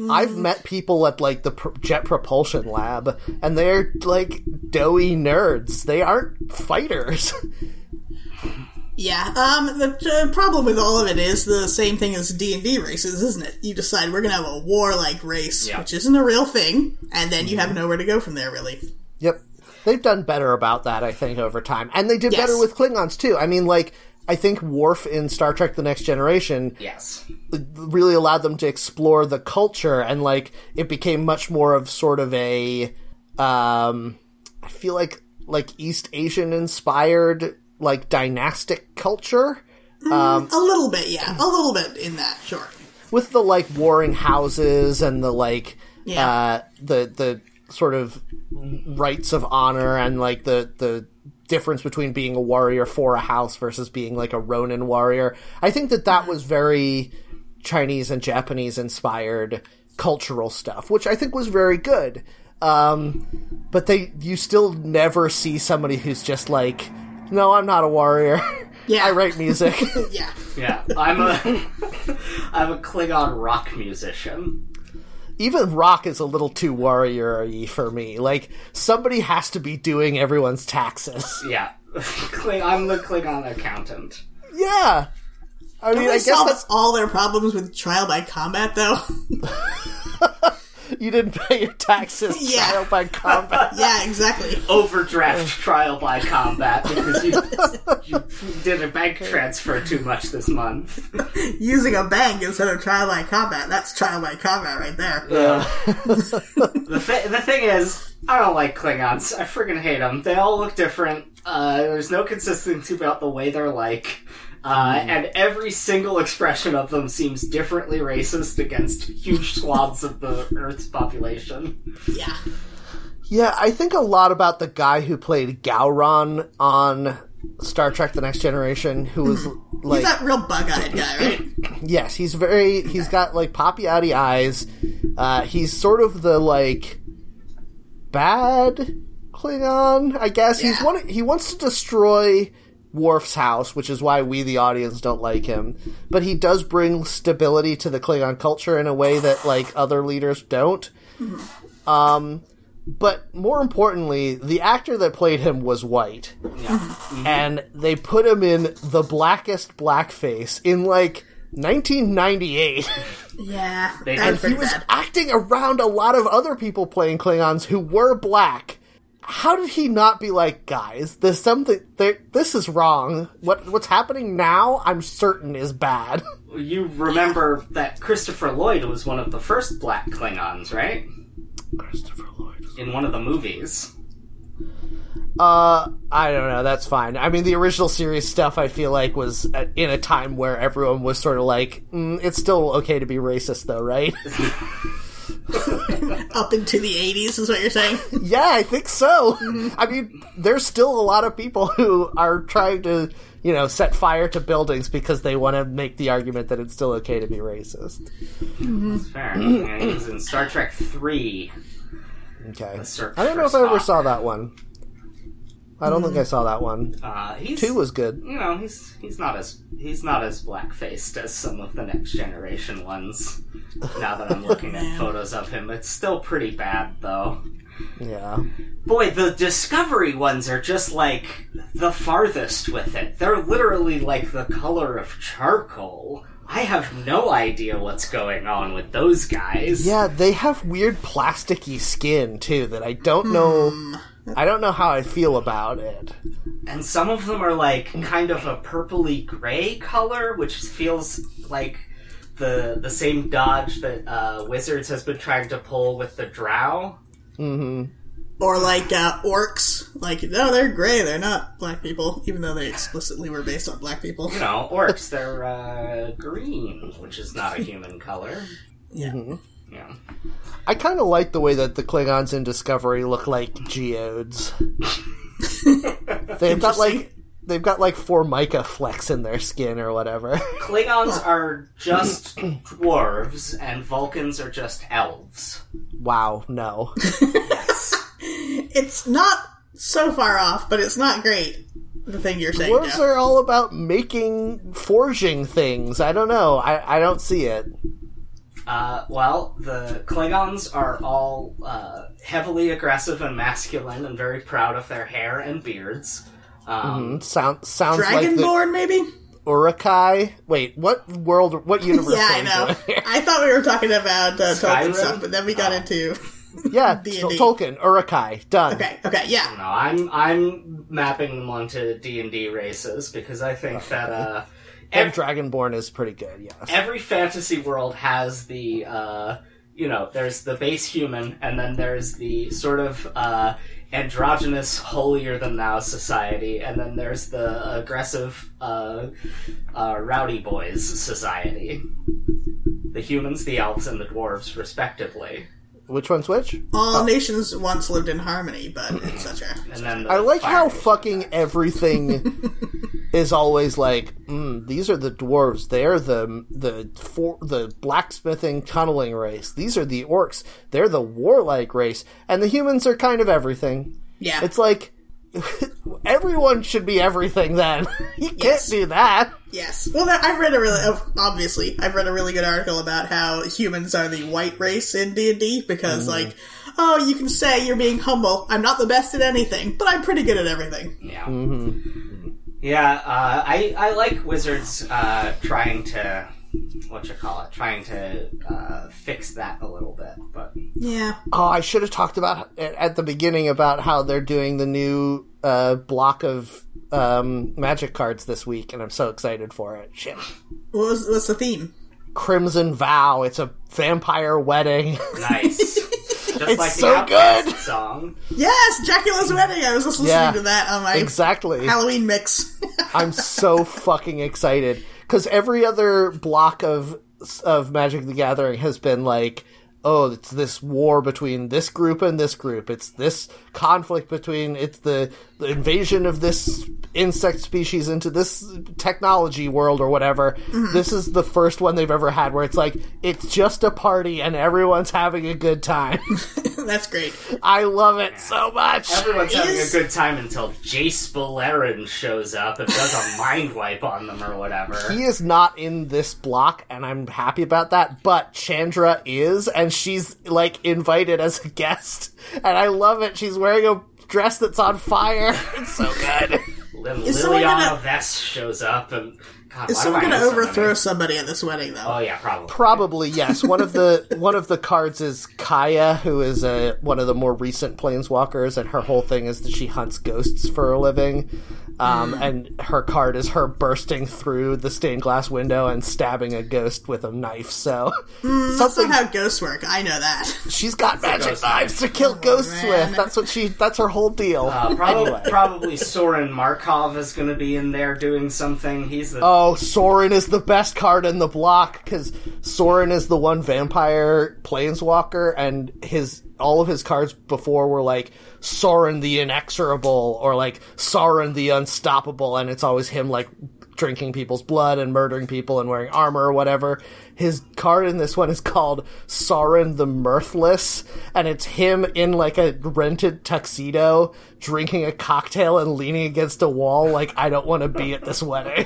I've met people at, the Jet Propulsion Lab, and they're, doughy nerds. They aren't fighters. Yeah, the problem with all of it is the same thing as D&D races, isn't it? You decide we're going to have a warlike race, which isn't a real thing, and then you have nowhere to go from there, really. Yep. They've done better about that, I think, over time. And they did better with Klingons, too. I mean, I think Worf in Star Trek The Next Generation really allowed them to explore the culture, and it became much more of sort of a I feel like East Asian inspired, like dynastic culture. A little bit, yeah. A little bit in that, sure. With the like warring houses and the like, yeah. the sort of rights of honor and like the difference between being a warrior for a house versus being like a Ronin warrior. I think that was very Chinese and Japanese inspired cultural stuff, which I think was very good. But you still never see somebody who's just like, no, I'm not a warrior. Yeah. I write music. Yeah. Yeah. I'm a Klingon rock musician. Even rock is a little too warrior-y for me. Like, somebody has to be doing everyone's taxes. Yeah. I'm the Klingon accountant. Yeah. I mean, I guess that's all their problems with trial by combat, though. You didn't pay your taxes, yeah. Trial by combat. Yeah, exactly. Overdraft trial by combat because you did a bank transfer too much this month. Using a bank instead of trial by combat. That's trial by combat right there. Yeah. The thing is, I don't like Klingons. I friggin' hate them. They all look different. There's no consistency about the way they're like. And every single expression of them seems differently racist against huge swaths of the Earth's population. Yeah. Yeah, I think a lot about the guy who played Gowron on Star Trek The Next Generation, who was like... He's that real bug-eyed guy, right? Yes, he's very... He's got, like, poppy-outy eyes. He's sort of the, like, bad Klingon, I guess. Yeah. He wants to destroy... Worf's house, which is why we, the audience, don't like him. But he does bring stability to the Klingon culture in a way that, like, other leaders don't. But more importantly, the actor that played him was white. Yeah. And they put him in the blackest blackface in, like, 1998. Yeah. And he was acting around a lot of other people playing Klingons who were black. How did he not be like, guys, there's something, this is wrong. What's happening now, I'm certain, is bad. You remember that Christopher Lloyd was one of the first black Klingons, right? Christopher Lloyd. In one of the movies. I don't know, that's fine. I mean, the original series stuff, I feel like, was in a time where everyone was sort of like, it's still okay to be racist, though, right? Up into the 80s is what you're saying? Yeah, I think so. Mm-hmm. I mean, there's still a lot of people who are trying to, you know, set fire to buildings because they want to make the argument that it's still okay to be racist. Mm-hmm. That's fair. Yeah, he was in Star Trek 3. Okay. I don't know if I ever saw that one. I don't think I saw that one. 2 was good. You know, he's not as black-faced as some of the Next Generation ones. Now that I'm looking at photos of him, it's still pretty bad, though. Yeah. Boy, the Discovery ones are just, like, the farthest with it. They're literally, like, the color of charcoal. I have no idea what's going on with those guys. Yeah, they have weird plasticky skin, too, that I don't know... I don't know how I feel about it. And some of them are, like, kind of a purpley-gray color, which feels like the same dodge that Wizards has been trying to pull with the Drow. Mm-hmm. Or, like, orcs. Like, no, they're gray, they're not black people, even though they explicitly were based on black people. You know, orcs, they're green, which is not a human color. Yeah. Mm-hmm. Yeah. I kind of like the way that the Klingons in Discovery look like geodes. They've got like Formica flecks in their skin or whatever. Klingons are just dwarves and Vulcans are just elves. Wow, no. It's not so far off, but it's not great. The thing you're saying. Dwarves are all about forging things. I don't know. I don't see it. Well, the Klingons are all heavily aggressive and masculine and very proud of their hair and beards. Sounds Dragonborn, like maybe? Urukai? Wait, what world, what universe yeah, are you I know. Doing here? I thought we were talking about Tolkien stuff, but then we got into... Yeah, Tolkien, Urukai, done. Okay, yeah. No, I'm mapping them onto D&D races because I think that... And Dragonborn is pretty good, yes. Every fantasy world has the you know, there's the base human, and then there's the sort of androgynous, holier-than-thou society, and then there's the aggressive, rowdy boys society. The humans, the elves, and the dwarves, respectively. Which one's which? All nations once lived in harmony, but etc. I like how fucking everything is always like, these are the dwarves. They're the blacksmithing, tunneling race. These are the orcs. They're the warlike race. And the humans are kind of everything. Yeah. It's like, everyone should be everything then. You can't do that. Yes. Well, I've read a really good article about how humans are the white race in D&D, because, like, oh, you can say you're being humble. I'm not the best at anything, but I'm pretty good at everything. Yeah. Mm-hmm. Yeah, I like wizards trying to fix that a little bit, but... Yeah. Oh, I should have talked about, at the beginning, about how they're doing the new block of magic cards this week, and I'm so excited for it. Shit. What's the theme? Crimson Vow. It's a vampire wedding. Nice. Just it's like the so good song. Yes, Dracula's Wedding. I was just listening to that on my Halloween mix. I'm so fucking excited, because every other block of Magic the Gathering has been like, oh, it's this war between this group and this group. It's this conflict between, it's the invasion of this insect species into this technology world or whatever. Mm-hmm. This is the first one they've ever had where it's like, it's just a party and everyone's having a good time. That's great. I love it so much. Everyone's having a good time until Jace Beleren shows up and does a mind wipe on them or whatever. He is not in this block, and I'm happy about that, but Chandra is, and she's, like, invited as a guest, and I love it. She's wearing a dress that's on fire. It's so good. Liliana Vest shows up, and... God, is someone going to overthrow somebody at this wedding, though? Oh, yeah, probably. Probably, yes. One of the cards is Kaya, who is one of the more recent Planeswalkers, and her whole thing is that she hunts ghosts for a living. And her card is her bursting through the stained glass window and stabbing a ghost with a knife, so... that's not how ghosts work, I know that. She's got magic knives to kill ghosts with, that's her whole deal. Probably Soren Markov is going to be in there doing something, he's the... Oh, Soren is the best card in the block, because Soren is the one vampire planeswalker, and all of his cards before were like Soren the Inexorable or like Soren the Unstoppable, and it's always him like drinking people's blood and murdering people and wearing armor or whatever. His card in this one is called Soren the Mirthless, and it's him in like a rented tuxedo drinking a cocktail and leaning against a wall like, I don't want to be at this wedding.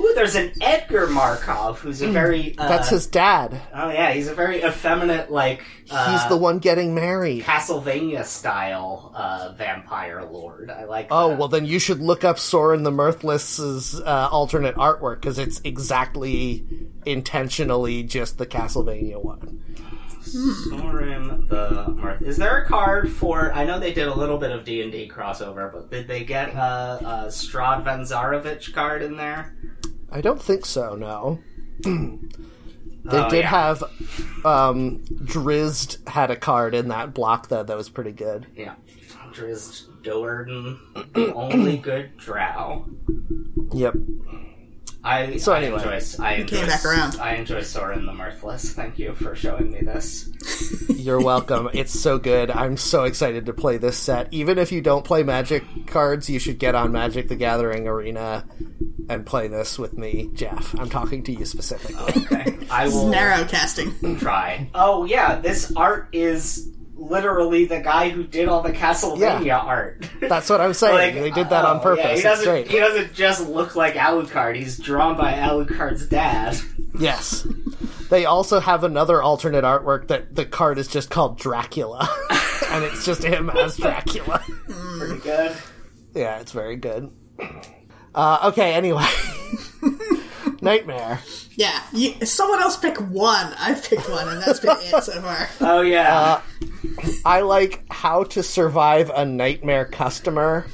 Ooh, there's an Edgar Markov, who's a very... that's his dad. Oh, yeah, he's a very effeminate, like... he's the one getting married. Castlevania-style vampire lord. I like that. Oh, well, then you should look up Soren the Mirthless's alternate artwork, because it's exactly, intentionally, just the Castlevania one. Soren the Mirthless. Is there a card for... I know they did a little bit of D&D crossover, but did they get a Stradvan Zarovich card in there? I don't think so, no. They did have... Drizzt had a card in that block, though, that was pretty good. Yeah. Drizzt Doerden, the only good drow. Yep. I enjoy Soren the Mirthless. Thank you for showing me this. You're welcome. It's so good. I'm so excited to play this set. Even if you don't play Magic cards, you should get on Magic the Gathering Arena and play this with me, Jeff. I'm talking to you specifically. Okay. I will narrowcasting. Try. Oh, yeah. This art is literally the guy who did all the Castlevania art. That's what I'm saying. Like, they did that on purpose. Yeah, he doesn't just look like Alucard. He's drawn by Alucard's dad. Yes. They also have another alternate artwork that the card is just called Dracula. And it's just him as Dracula. Pretty good. Yeah, it's very good. Okay, anyway. Nightmare. Yeah. Someone else pick one. I've picked one, and that's been it so far. Oh, yeah. I like How to Survive a Nightmare Customer.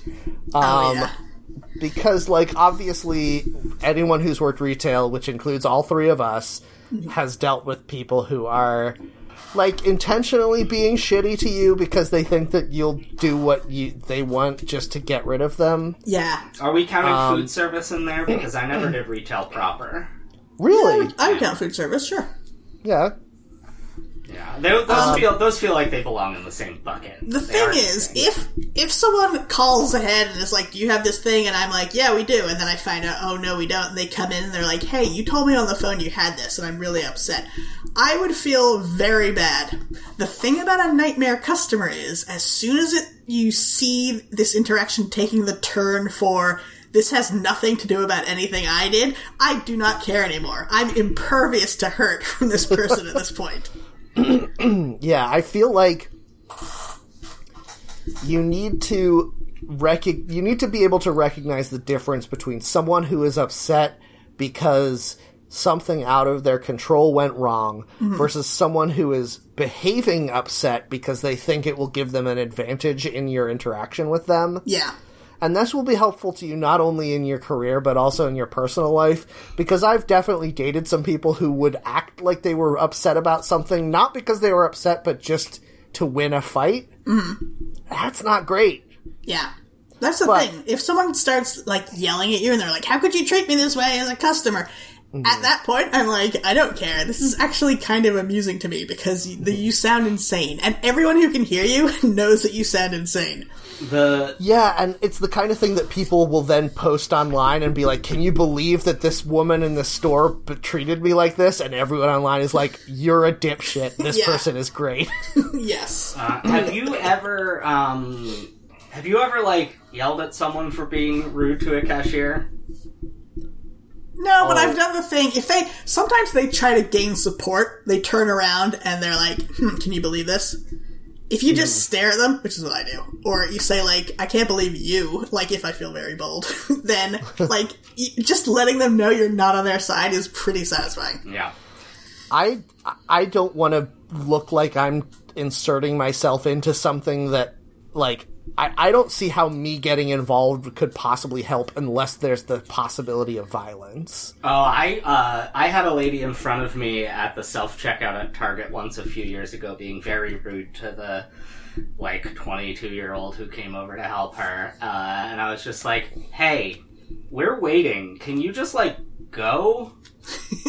Because, like, obviously, anyone who's worked retail, which includes all three of us, has dealt with people who are like intentionally being shitty to you because they think that you'll do what they want just to get rid of them. Yeah. Are we counting food service in there? Because I never did retail proper. Really? Yeah, I would count food service, sure. Yeah. Yeah, those feel like they belong in the same bucket. The thing is, if someone calls ahead and is like, "Do you have this thing?" and I'm like, "Yeah, we do," and then I find out, "Oh no, we don't," and they come in and they're like, "Hey, you told me on the phone you had this," and I'm really upset. I would feel very bad. The thing about a nightmare customer is, as soon as you see this interaction taking the turn for, "This has nothing to do about anything I did," I do not care anymore. I'm impervious to hurt from this person at this point. Yeah, I feel like you need to be able to recognize the difference between someone who is upset because something out of their control went wrong, mm-hmm. versus someone who is behaving upset because they think it will give them an advantage in your interaction with them. Yeah. And this will be helpful to you not only in your career, but also in your personal life, because I've definitely dated some people who would act like they were upset about something, not because they were upset, but just to win a fight. Mm-hmm. That's not great. Yeah. That's the thing. If someone starts, like, yelling at you and they're like, "How could you treat me this way as a customer?" Mm-hmm. At that point, I'm like, I don't care. This is actually kind of amusing to me because you sound insane. And everyone who can hear you knows that you sound insane. Yeah, and it's the kind of thing that people will then post online and be like, "Can you believe that this woman in the store treated me like this?" And everyone online is like, "You're a dipshit. This person is great." Yes. Have you ever like yelled at someone for being rude to a cashier? No, but I've done the thing. Sometimes they try to gain support, they turn around and they're like, "Can you believe this?" If you just stare at them, which is what I do, or you say, like, "I can't believe you," like, if I feel very bold, then, like, just letting them know you're not on their side is pretty satisfying. Yeah. I don't want to look like I'm inserting myself into something that, like, I don't see how me getting involved could possibly help unless there's the possibility of violence. Oh, I had a lady in front of me at the self-checkout at Target once a few years ago being very rude to the, like, 22-year-old who came over to help her. And I was just like, "Hey, we're waiting. Can you just, like, go?"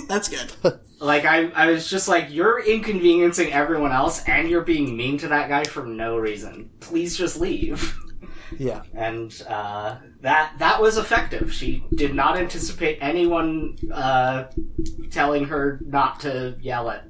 That's good. Like, I was just like, "You're inconveniencing everyone else, and you're being mean to that guy for no reason. Please just leave." Yeah. And that was effective. She did not anticipate anyone telling her not to yell at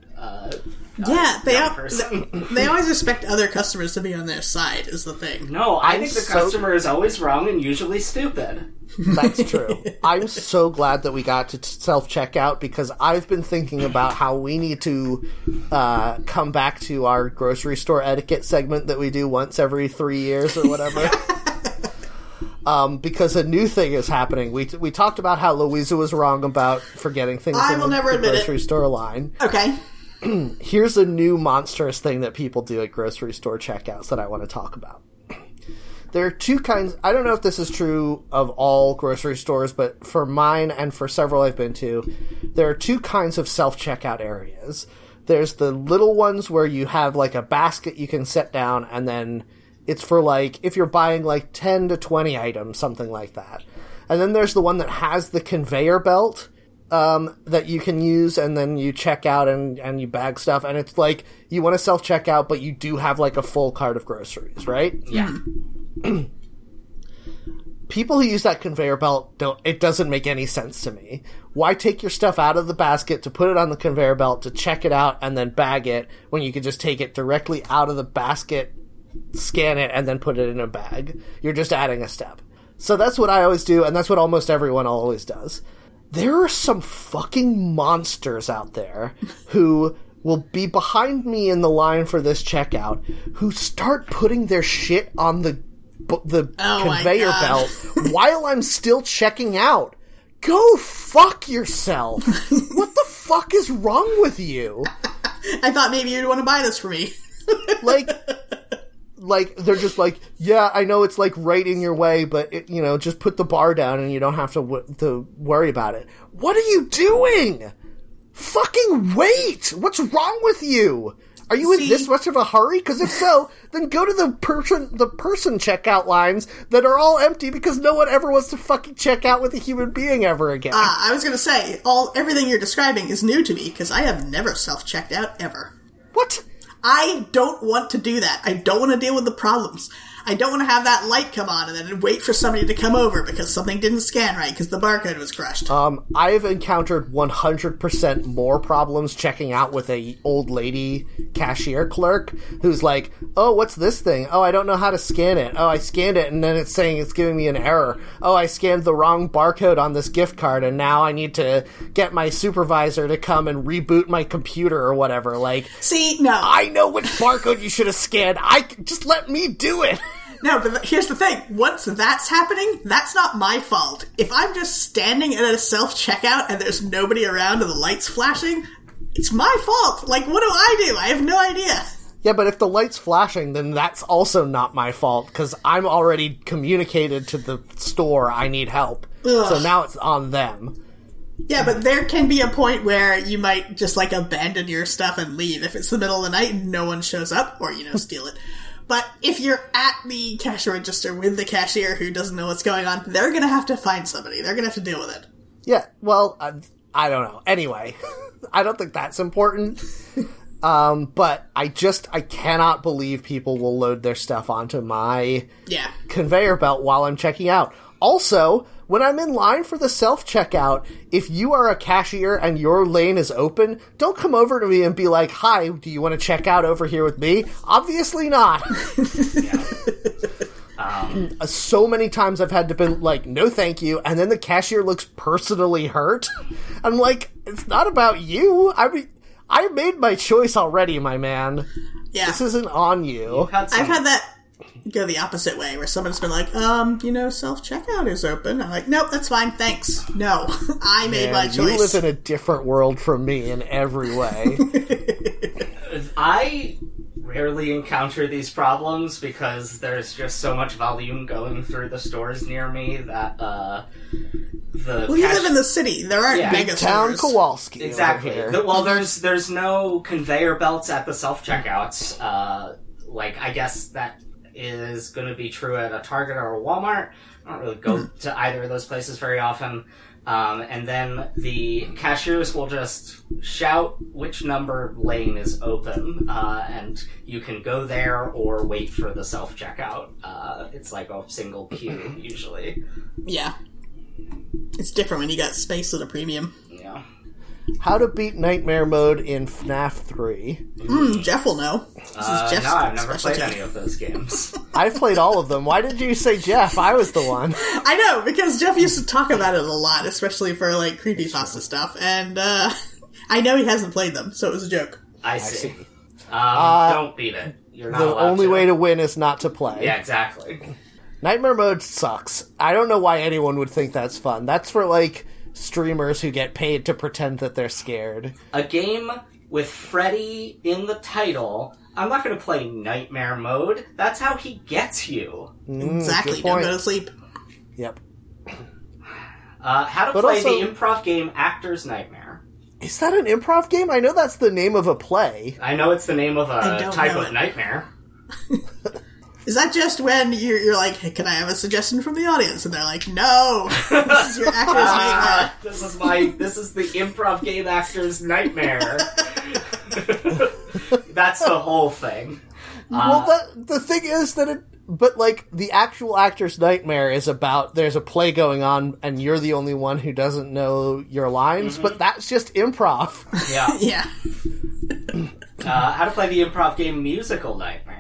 they always expect other customers to be on their side, is the thing. No, I think the customer is always wrong and usually stupid. That's true. I'm so glad that we got to self-checkout, because I've been thinking about how we need to come back to our grocery store etiquette segment that we do once every 3 years or whatever. Because a new thing is happening. We talked about how Louisa was wrong about forgetting things in the grocery store line. Okay. Here's a new monstrous thing that people do at grocery store checkouts that I want to talk about. There are two kinds. I don't know if this is true of all grocery stores, but for mine and for several I've been to, there are two kinds of self-checkout areas. There's the little ones where you have, like, a basket you can set down, and then it's for, like, if you're buying, like, 10 to 20 items, something like that. And then there's the one that has the conveyor belt that you can use, and then you check out and you bag stuff, and it's like you want to self-checkout, but you do have, like, a full cart of groceries, right? Yeah. People who use that conveyor belt it doesn't make any sense to me. Why take your stuff out of the basket to put it on the conveyor belt to check it out and then bag it when you could just take it directly out of the basket, scan it, and then put it in a bag? You're just adding a step. So that's what I always do, and that's what almost everyone always does. There are some fucking monsters out there who will be behind me in the line for this checkout, who start putting their shit on the conveyor belt while I'm still checking out. Go fuck yourself. What the fuck is wrong with you? I thought maybe you'd want to buy this for me. Like, they're just like, "Yeah, I know it's, like, right in your way, but, just put the bar down and you don't have to worry about it." What are you doing? Fucking wait! What's wrong with you? Are you in this much of a hurry? Because if so, then go to the person checkout lines that are all empty because no one ever wants to fucking check out with a human being ever again. I was going to say, everything you're describing is new to me because I have never self-checked out ever. What? I don't want to do that. I don't want to deal with the problems. I don't want to have that light come on and then wait for somebody to come over because something didn't scan right because the barcode was crushed. I have encountered 100% more problems checking out with a old lady cashier clerk who's like, oh, what's this thing? Oh, I don't know how to scan it. Oh, I scanned it and then it's saying it's giving me an error. Oh, I scanned the wrong barcode on this gift card and now I need to get my supervisor to come and reboot my computer or whatever. Like, see, no. I know which barcode you should have scanned. Just let me do it. No, but here's the thing. Once that's happening, that's not my fault. If I'm just standing at a self-checkout and there's nobody around and the light's flashing, it's my fault. Like, what do? I have no idea. Yeah, but if the light's flashing, then that's also not my fault, because I'm already communicated to the store I need help. Ugh. So now it's on them. Yeah, but there can be a point where you might just, like, abandon your stuff and leave. If it's the middle of the night and no one shows up, or, steal it. But if you're at the cash register with the cashier who doesn't know what's going on, they're going to have to find somebody. They're going to have to deal with it. Yeah, well, I don't know. Anyway, I don't think that's important. But I cannot believe people will load their stuff onto my conveyor belt while I'm checking out. Also, when I'm in line for the self-checkout, if you are a cashier and your lane is open, don't come over to me and be like, hi, do you want to check out over here with me? Obviously not. So many times I've had to be like, no thank you, and then the cashier looks personally hurt. I'm like, it's not about you. I mean, I made my choice already, my man. Yeah. This isn't on you. I've had that go the opposite way, where someone's been like, self-checkout is open. I'm like, nope, that's fine, thanks. No, I made my choice. You live in a different world from me in every way. I rarely encounter these problems because there's just so much volume going through the stores near me that, you live in the city. There aren't big town Kowalski. Exactly. Well, there's no conveyor belts at the self-checkouts. I guess that is going to be true at a Target or a Walmart. I don't really go to either of those places very often. And then the cashiers will just shout which number lane is open, and you can go there or wait for the self-checkout. It's like a single queue, usually. Yeah. It's different when you got space at a premium. Yeah. How to beat Nightmare Mode in FNAF 3. Jeff will know. This is Jeff's I've never played any of those games. I've played all of them. Why did you say Jeff? I was the one. I know, because Jeff used to talk about it a lot, especially for, like, creepypasta stuff, and I know he hasn't played them, so it was a joke. I see. Don't beat it. You're not allowed to. The only way to win is not to play. Yeah, exactly. Nightmare Mode sucks. I don't know why anyone would think that's fun. That's for, like, streamers who get paid to pretend that they're scared. A game with Freddy in the title. I'm not going to play Nightmare Mode. That's how he gets you. Exactly. Don't go to sleep. Yep. How to play the improv game Actor's Nightmare. Is that an improv game? I know that's the name of a play. I know it's the name of a type of nightmare. Is that just when you're like, hey, can I have a suggestion from the audience? And they're like, no, this is your actor's nightmare. This is the improv game actor's nightmare. That's the whole thing. Well, the thing is that the actual actor's nightmare is about there's a play going on and you're the only one who doesn't know your lines, but that's just improv. Yeah. Yeah. How to play the improv game Musical Nightmare.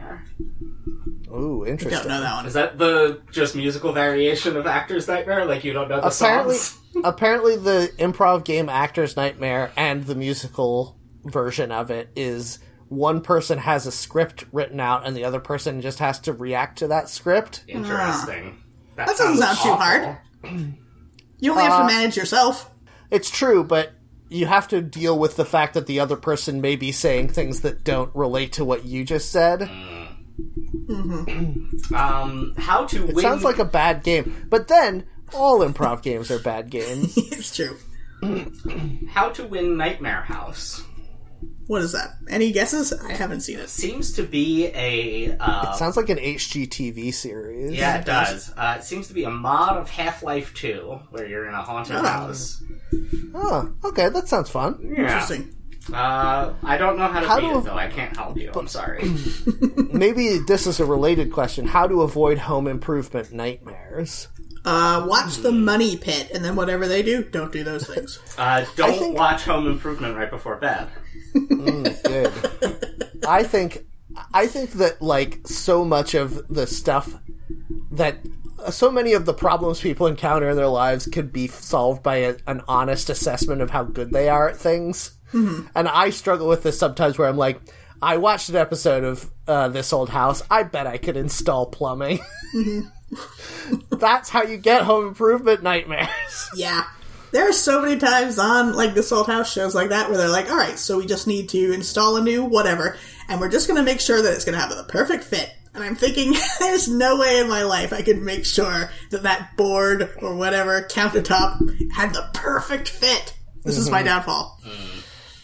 Ooh, interesting. I don't know that one. Is that the just musical variation of Actor's Nightmare? Like, you don't know the songs? Apparently the improv game Actor's Nightmare and the musical version of it is one person has a script written out and the other person just has to react to that script. Interesting. That sounds not awful. Too hard. You only have to manage yourself. It's true, but you have to deal with the fact that the other person may be saying things that don't relate to what you just said. Mm-hmm. How to win. It sounds like a bad game, but then all improv games are bad games. It's true. How to win Nightmare House. What is that? Any guesses? I haven't seen it. It seems to be a... it sounds like an HGTV series. Yeah, it does. It seems to be a mod of Half-Life 2, where you're in a haunted house. Oh, okay. That sounds fun. Yeah. Interesting. I don't know how to read it, though. I can't help you. I'm sorry. Maybe this is a related question. How to avoid home improvement nightmares? Watch The Money Pit, and then whatever they do, don't do those things. Don't watch Home Improvement right before bed. Good. I think that, like, so much of the stuff that... so many of the problems people encounter in their lives could be solved by an honest assessment of how good they are at things. Mm-hmm. And I struggle with this sometimes where I'm like, I watched an episode of This Old House. I bet I could install plumbing. Mm-hmm. That's how you get home improvement nightmares. Yeah. There are so many times on, like, This Old House shows like that where they're like, all right, so we just need to install a new whatever, and we're just going to make sure that it's going to have the perfect fit. And I'm thinking, there's no way in my life I could make sure that that board or whatever countertop had the perfect fit. This is my downfall.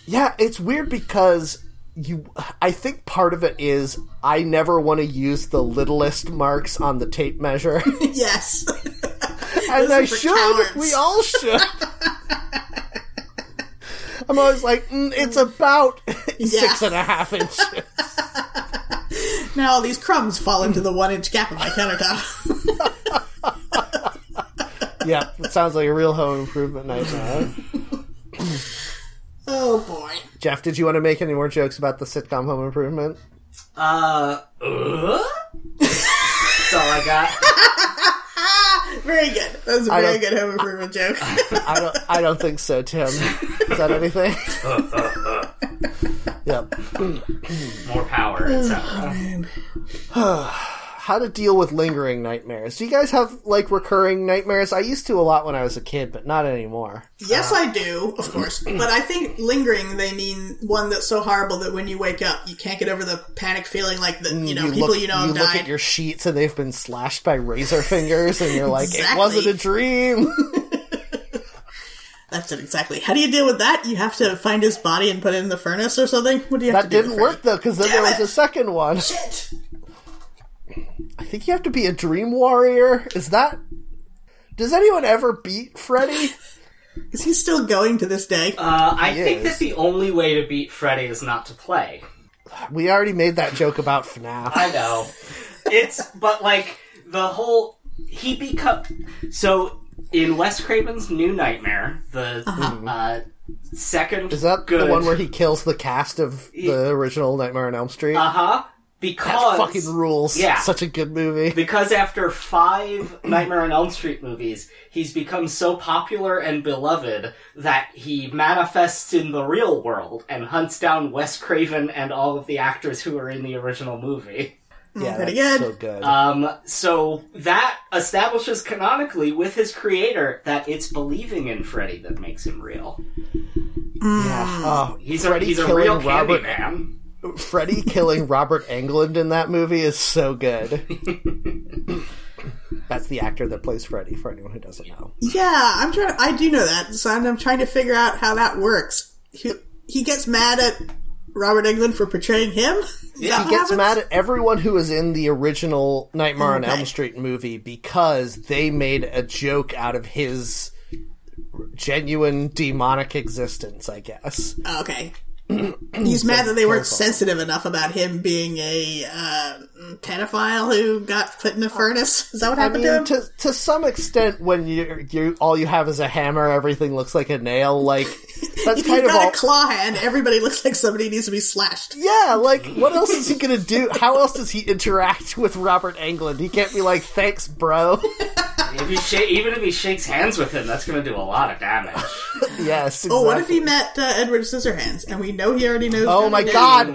Yeah, it's weird because... I think part of it is I never want to use the littlest marks on the tape measure. Yes. And I should. Cowards. We all should. I'm always like, it's about 6.5 inches. Now all these crumbs fall into the 1-inch gap of my countertop. Yeah, it sounds like a real home improvement nightmare. Oh, boy. Jeff, did you want to make any more jokes about the sitcom Home Improvement? That's all I got. Very good. That was a very good Home Improvement joke. I don't think so, Tim. Is that anything? Yep. More power, etc. How to deal with lingering nightmares. Do you guys have, like, recurring nightmares? I used to a lot when I was a kid, but not anymore. Yes, I do, of course. But I think lingering, they mean one that's so horrible that when you wake up, you can't get over the panic feeling like that, you know, people you know have died. You look at your sheets and they've been slashed by razor fingers and you're like, exactly. It wasn't a dream. That's it, exactly. How do you deal with that? You have to find his body and put it in the furnace or something? What do you have to do? That didn't work, though, because then there was a second one. Shit! I think you have to be a dream warrior. Does anyone ever beat Freddy? Is he still going to this day? I think that the only way to beat Freddy is not to play. We already made that joke about FNAF. I know. But like, the whole... So, in Wes Craven's New Nightmare, the... second... Is that the one where he kills the cast of the original Nightmare on Elm Street? Uh-huh. Because that fucking rules. Yeah. Such a good movie. Because after 5 Nightmare on Elm Street movies, he's become so popular and beloved that he manifests in the real world and hunts down Wes Craven and all of the actors who are in the original movie. Yeah, that's so good. So that establishes canonically with his creator that it's believing in Freddy that makes him real. Yeah. Oh, he's a real candy man. Freddy killing Robert Englund in that movie is so good. That's the actor that plays Freddy, for anyone who doesn't know. Yeah, I do know that, so I'm trying to figure out how that works. He gets mad at Robert Englund for portraying him? Yeah, he gets mad at everyone who was in the original Nightmare on Elm Street movie because they made a joke out of his genuine demonic existence, I guess. Okay. He's mad that they weren't sensitive enough about him being a pedophile who got put in a furnace. Is that what happened to him? To some extent, when you all you have is a hammer, everything looks like a nail. Like that's if kind you've of got a claw hand, everybody looks like somebody needs to be slashed. Yeah, like what else is he gonna do? How else does he interact with Robert Englund? He can't be like, "Thanks, bro." Even if he shakes hands with him, that's going to do a lot of damage. Yes, exactly. Oh, what if he met Edward Scissorhands, and we know he already knows... Oh, my God!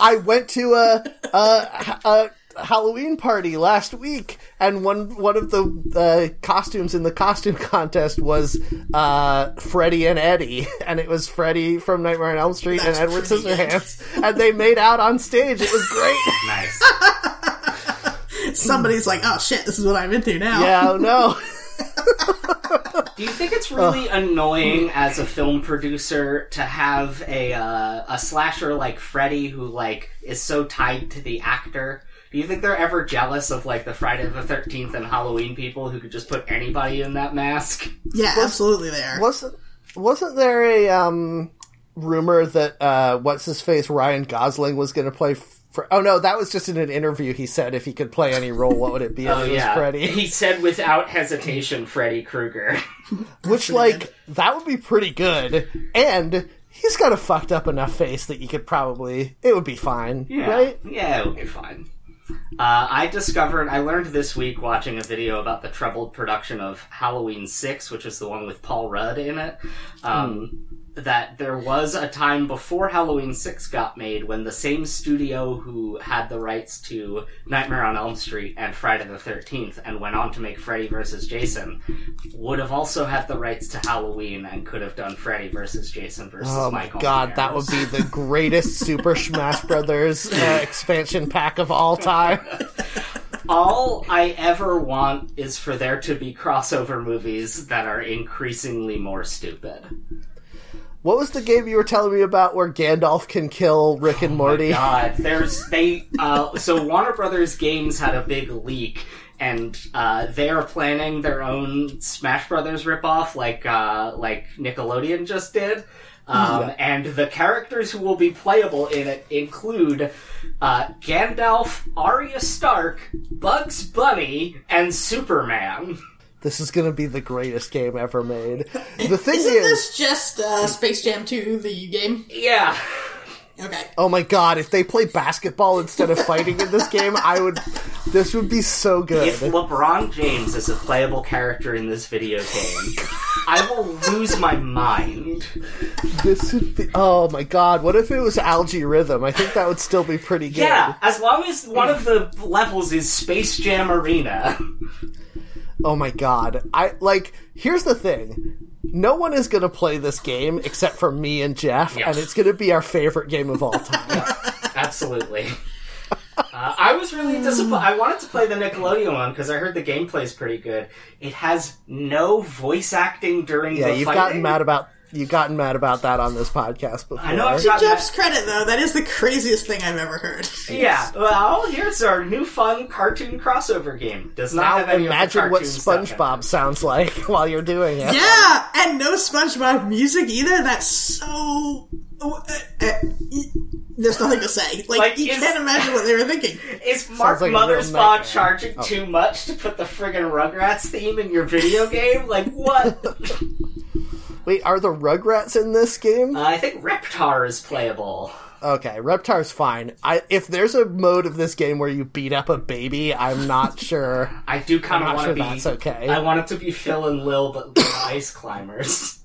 I went to a Halloween party last week, and one of the costumes in the costume contest was Freddy and Eddie, and it was Freddy from Nightmare on Elm Street and Edward Scissorhands, and they made out on stage. It was great! Nice. Somebody's like, oh shit, this is what I'm into now. Yeah, oh no. Do you think it's really annoying as a film producer to have a slasher like Freddy who like is so tied to the actor? Do you think they're ever jealous of like the Friday the 13th and Halloween people who could just put anybody in that mask? Yeah, absolutely they are. Wasn't there a rumor that what's his face Ryan Gosling was going to play? Oh no, that was just in an interview. He said if he could play any role, what would it be? Oh, if it was Freddy? He said without hesitation, Freddy Krueger. Which, like, that would be pretty good. And he's got a fucked up enough face that you could probably... It would be fine, right? Yeah, it would be fine. I learned this week watching a video about the troubled production of Halloween 6, which is the one with Paul Rudd in it, that there was a time before Halloween 6 got made when the same studio who had the rights to Nightmare on Elm Street and Friday the 13th and went on to make Freddy vs. Jason would have also had the rights to Halloween and could have done Freddy vs. Jason versus Michael. Oh my god, that would be the greatest Super Smash Brothers expansion pack of all time. All I ever want is for there to be crossover movies that are increasingly more stupid. What was the game you were telling me about where Gandalf can kill Rick and Morty? Oh my god, so Warner Brothers Games had a big leak, and they are planning their own Smash Brothers ripoff, like Nickelodeon just did. And the characters who will be playable in it include Gandalf, Arya Stark, Bugs Bunny, and Superman. This is going to be the greatest game ever made. The thing Isn't this just Space Jam 2, the game? Yeah. Okay. Oh my god, if they play basketball instead of fighting in this game, this would be so good. If LeBron James is a playable character in this video game, I will lose my mind. This would be... Oh my god, what if it was Algae Rhythm? I think that would still be pretty good. Yeah, as long as one of the levels is Space Jam Arena... Oh my god. Here's the thing. No one is going to play this game except for me and Jeff, and it's going to be our favorite game of all time. Absolutely. I was really disappointed. I wanted to play the Nickelodeon one because I heard the gameplay's pretty good. It has no voice acting during the fighting. Yeah, you've gotten mad about that on this podcast before. I know. To Jeff's credit, though, that is the craziest thing I've ever heard. Yeah. Well, here's our new fun cartoon crossover game. Does not have any imagine what SpongeBob sounds like while you're doing it. Yeah, and no SpongeBob music either. That's so. There's nothing to say. Like you can't imagine what they were thinking. Is Mark Mothersbaugh charging too much to put the friggin' Rugrats theme in your video game? Like what? Wait, are the Rugrats in this game? I think Reptar is playable. Okay, Reptar's fine. If there's a mode of this game where you beat up a baby, I'm not sure. I do kind of want to be... That's okay. I want it to be Phil and Lil, but ice climbers.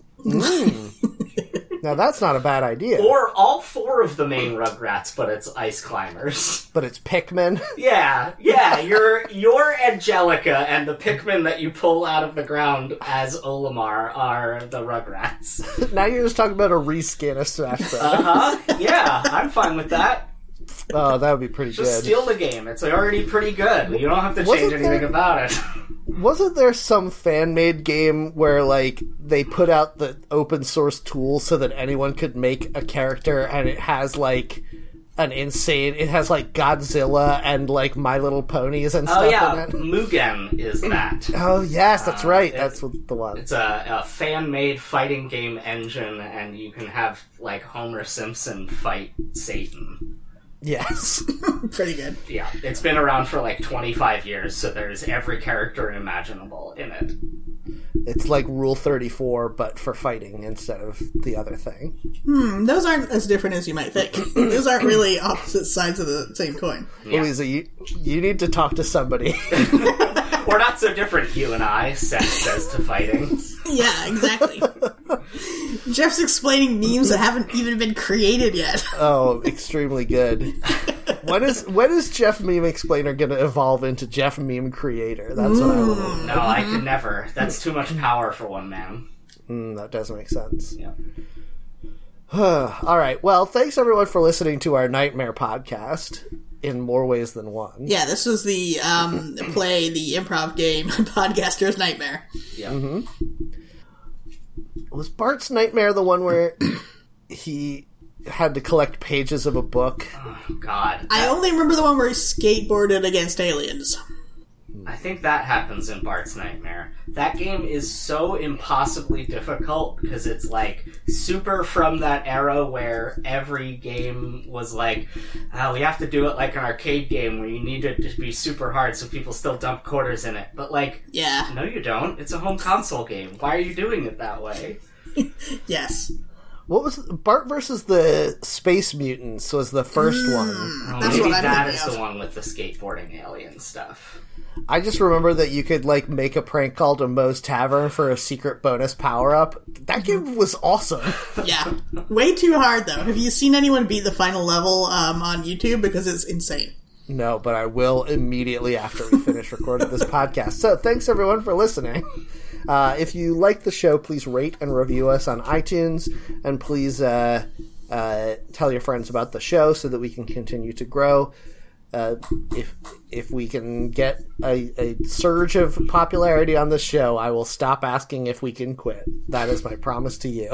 Now that's not a bad idea. Or all four of the main Rugrats, but it's ice climbers. But it's Pikmin? Yeah, your Angelica and the Pikmin that you pull out of the ground as Olimar are the Rugrats. Now you're just talking about a reskin of Smash Bros. Uh-huh, yeah, I'm fine with that. Oh, that would be pretty good. Just steal the game, it's already pretty good. You don't have to change anything about it. Wasn't there some fan-made game where, they put out the open-source tool so that anyone could make a character, and it has, it has, Godzilla and, My Little Ponies and stuff in it? Oh, yeah, Mugen is that. Oh, yes, that's right. That's the one. It's a fan-made fighting game engine, and you can have, Homer Simpson fight Satan. Yes. Pretty good. Yeah. It's been around for 25 years, so there's every character imaginable in it. It's like Rule 34, but for fighting instead of the other thing. Those aren't as different as you might think. Those aren't really opposite sides of the same coin. Yeah. Louisa, you need to talk to somebody. We're not so different, you and I, Seth says to fighting. Yeah, exactly. Jeff's explaining memes that haven't even been created yet. Oh, extremely good. When is Jeff Meme Explainer going to evolve into Jeff Meme Creator? That's what I want. No, I could never. That's too much power for one man. That does make sense. Yeah. All right. Well, thanks everyone for listening to our Nightmare podcast. In more ways than one. Yeah, this was the the improv game, Podcaster's Nightmare. Yeah. Mm-hmm. Was Bart's Nightmare the one where he had to collect pages of a book? Oh, God. I only remember the one where he skateboarded against aliens. I think that happens in Bart's Nightmare. That game is so impossibly difficult because it's like super from that era where every game was like, we have to do it like an arcade game where you need it to be super hard so people still dump quarters in it. But like, yeah. No you don't. It's a home console game. Why are you doing it that way? Yes. What was Bart versus the Space Mutants was the first one. Oh, that's maybe what that is the one with the skateboarding alien stuff. I just remember that you could, like, make a prank call to Moe's Tavern for a secret bonus power-up. That game was awesome. Yeah. Way too hard, though. Have you seen anyone beat the final level on YouTube? Because it's insane. No, but I will immediately after we finish recording this podcast. So, thanks, everyone, for listening. If you like the show, please rate and review us on iTunes. And please tell your friends about the show so that we can continue to grow. If we can get a surge of popularity on this show, I will stop asking if we can quit. That is my promise to you.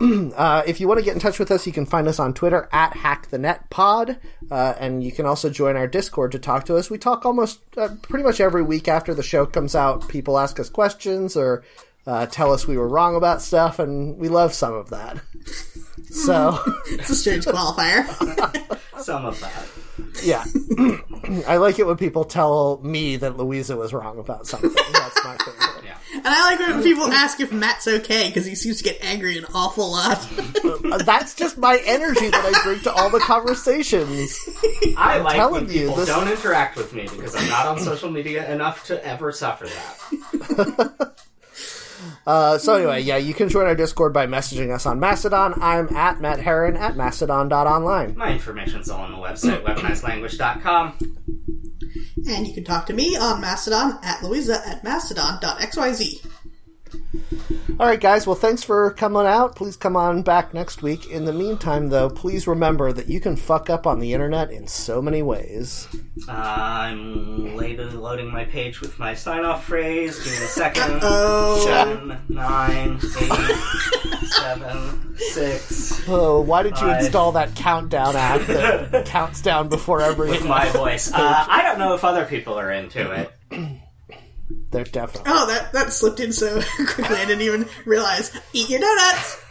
If you want to get in touch with us, you can find us on Twitter at HackTheNetPod, and you can also join our Discord to talk to us. We talk almost pretty much every week after the show comes out. People ask us questions or tell us we were wrong about stuff, and we love some of that. So it's a strange qualifier. Some of that. Yeah. I like it when people tell me that Louisa was wrong about something. That's my favorite. Yeah. And I like when people ask if Matt's okay, because he seems to get angry an awful lot. That's just my energy that I bring to all the conversations. I'm like when people don't interact with me, because I'm not on social media enough to ever suffer that. So anyway, yeah, you can join our Discord by messaging us on Mastodon. I'm at Matt Heron at mastodon.online. My information's all on the website, weaponizedlanguage.com. And you can talk to me on Mastodon at Louisa at mastodon.xyz. All right, guys. Well, thanks for coming out. Please come on back next week. In the meantime, though, please remember that you can fuck up on the internet in so many ways. I'm loading my page with my sign-off phrase. Give me a second. 7, 9, 8, 7, 6. Oh, why did you install that countdown app that counts down before every... With my voice. I don't know if other people are into it. They're definitely... Oh, that slipped in so quickly I didn't even realize. Eat your donuts!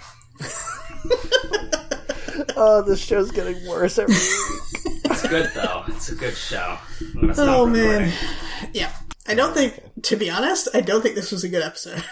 Oh, this show's getting worse every week. It's good, though. It's a good show. I'm gonna stop recording. Man. Yeah. I don't think... To be honest, I don't think this was a good episode.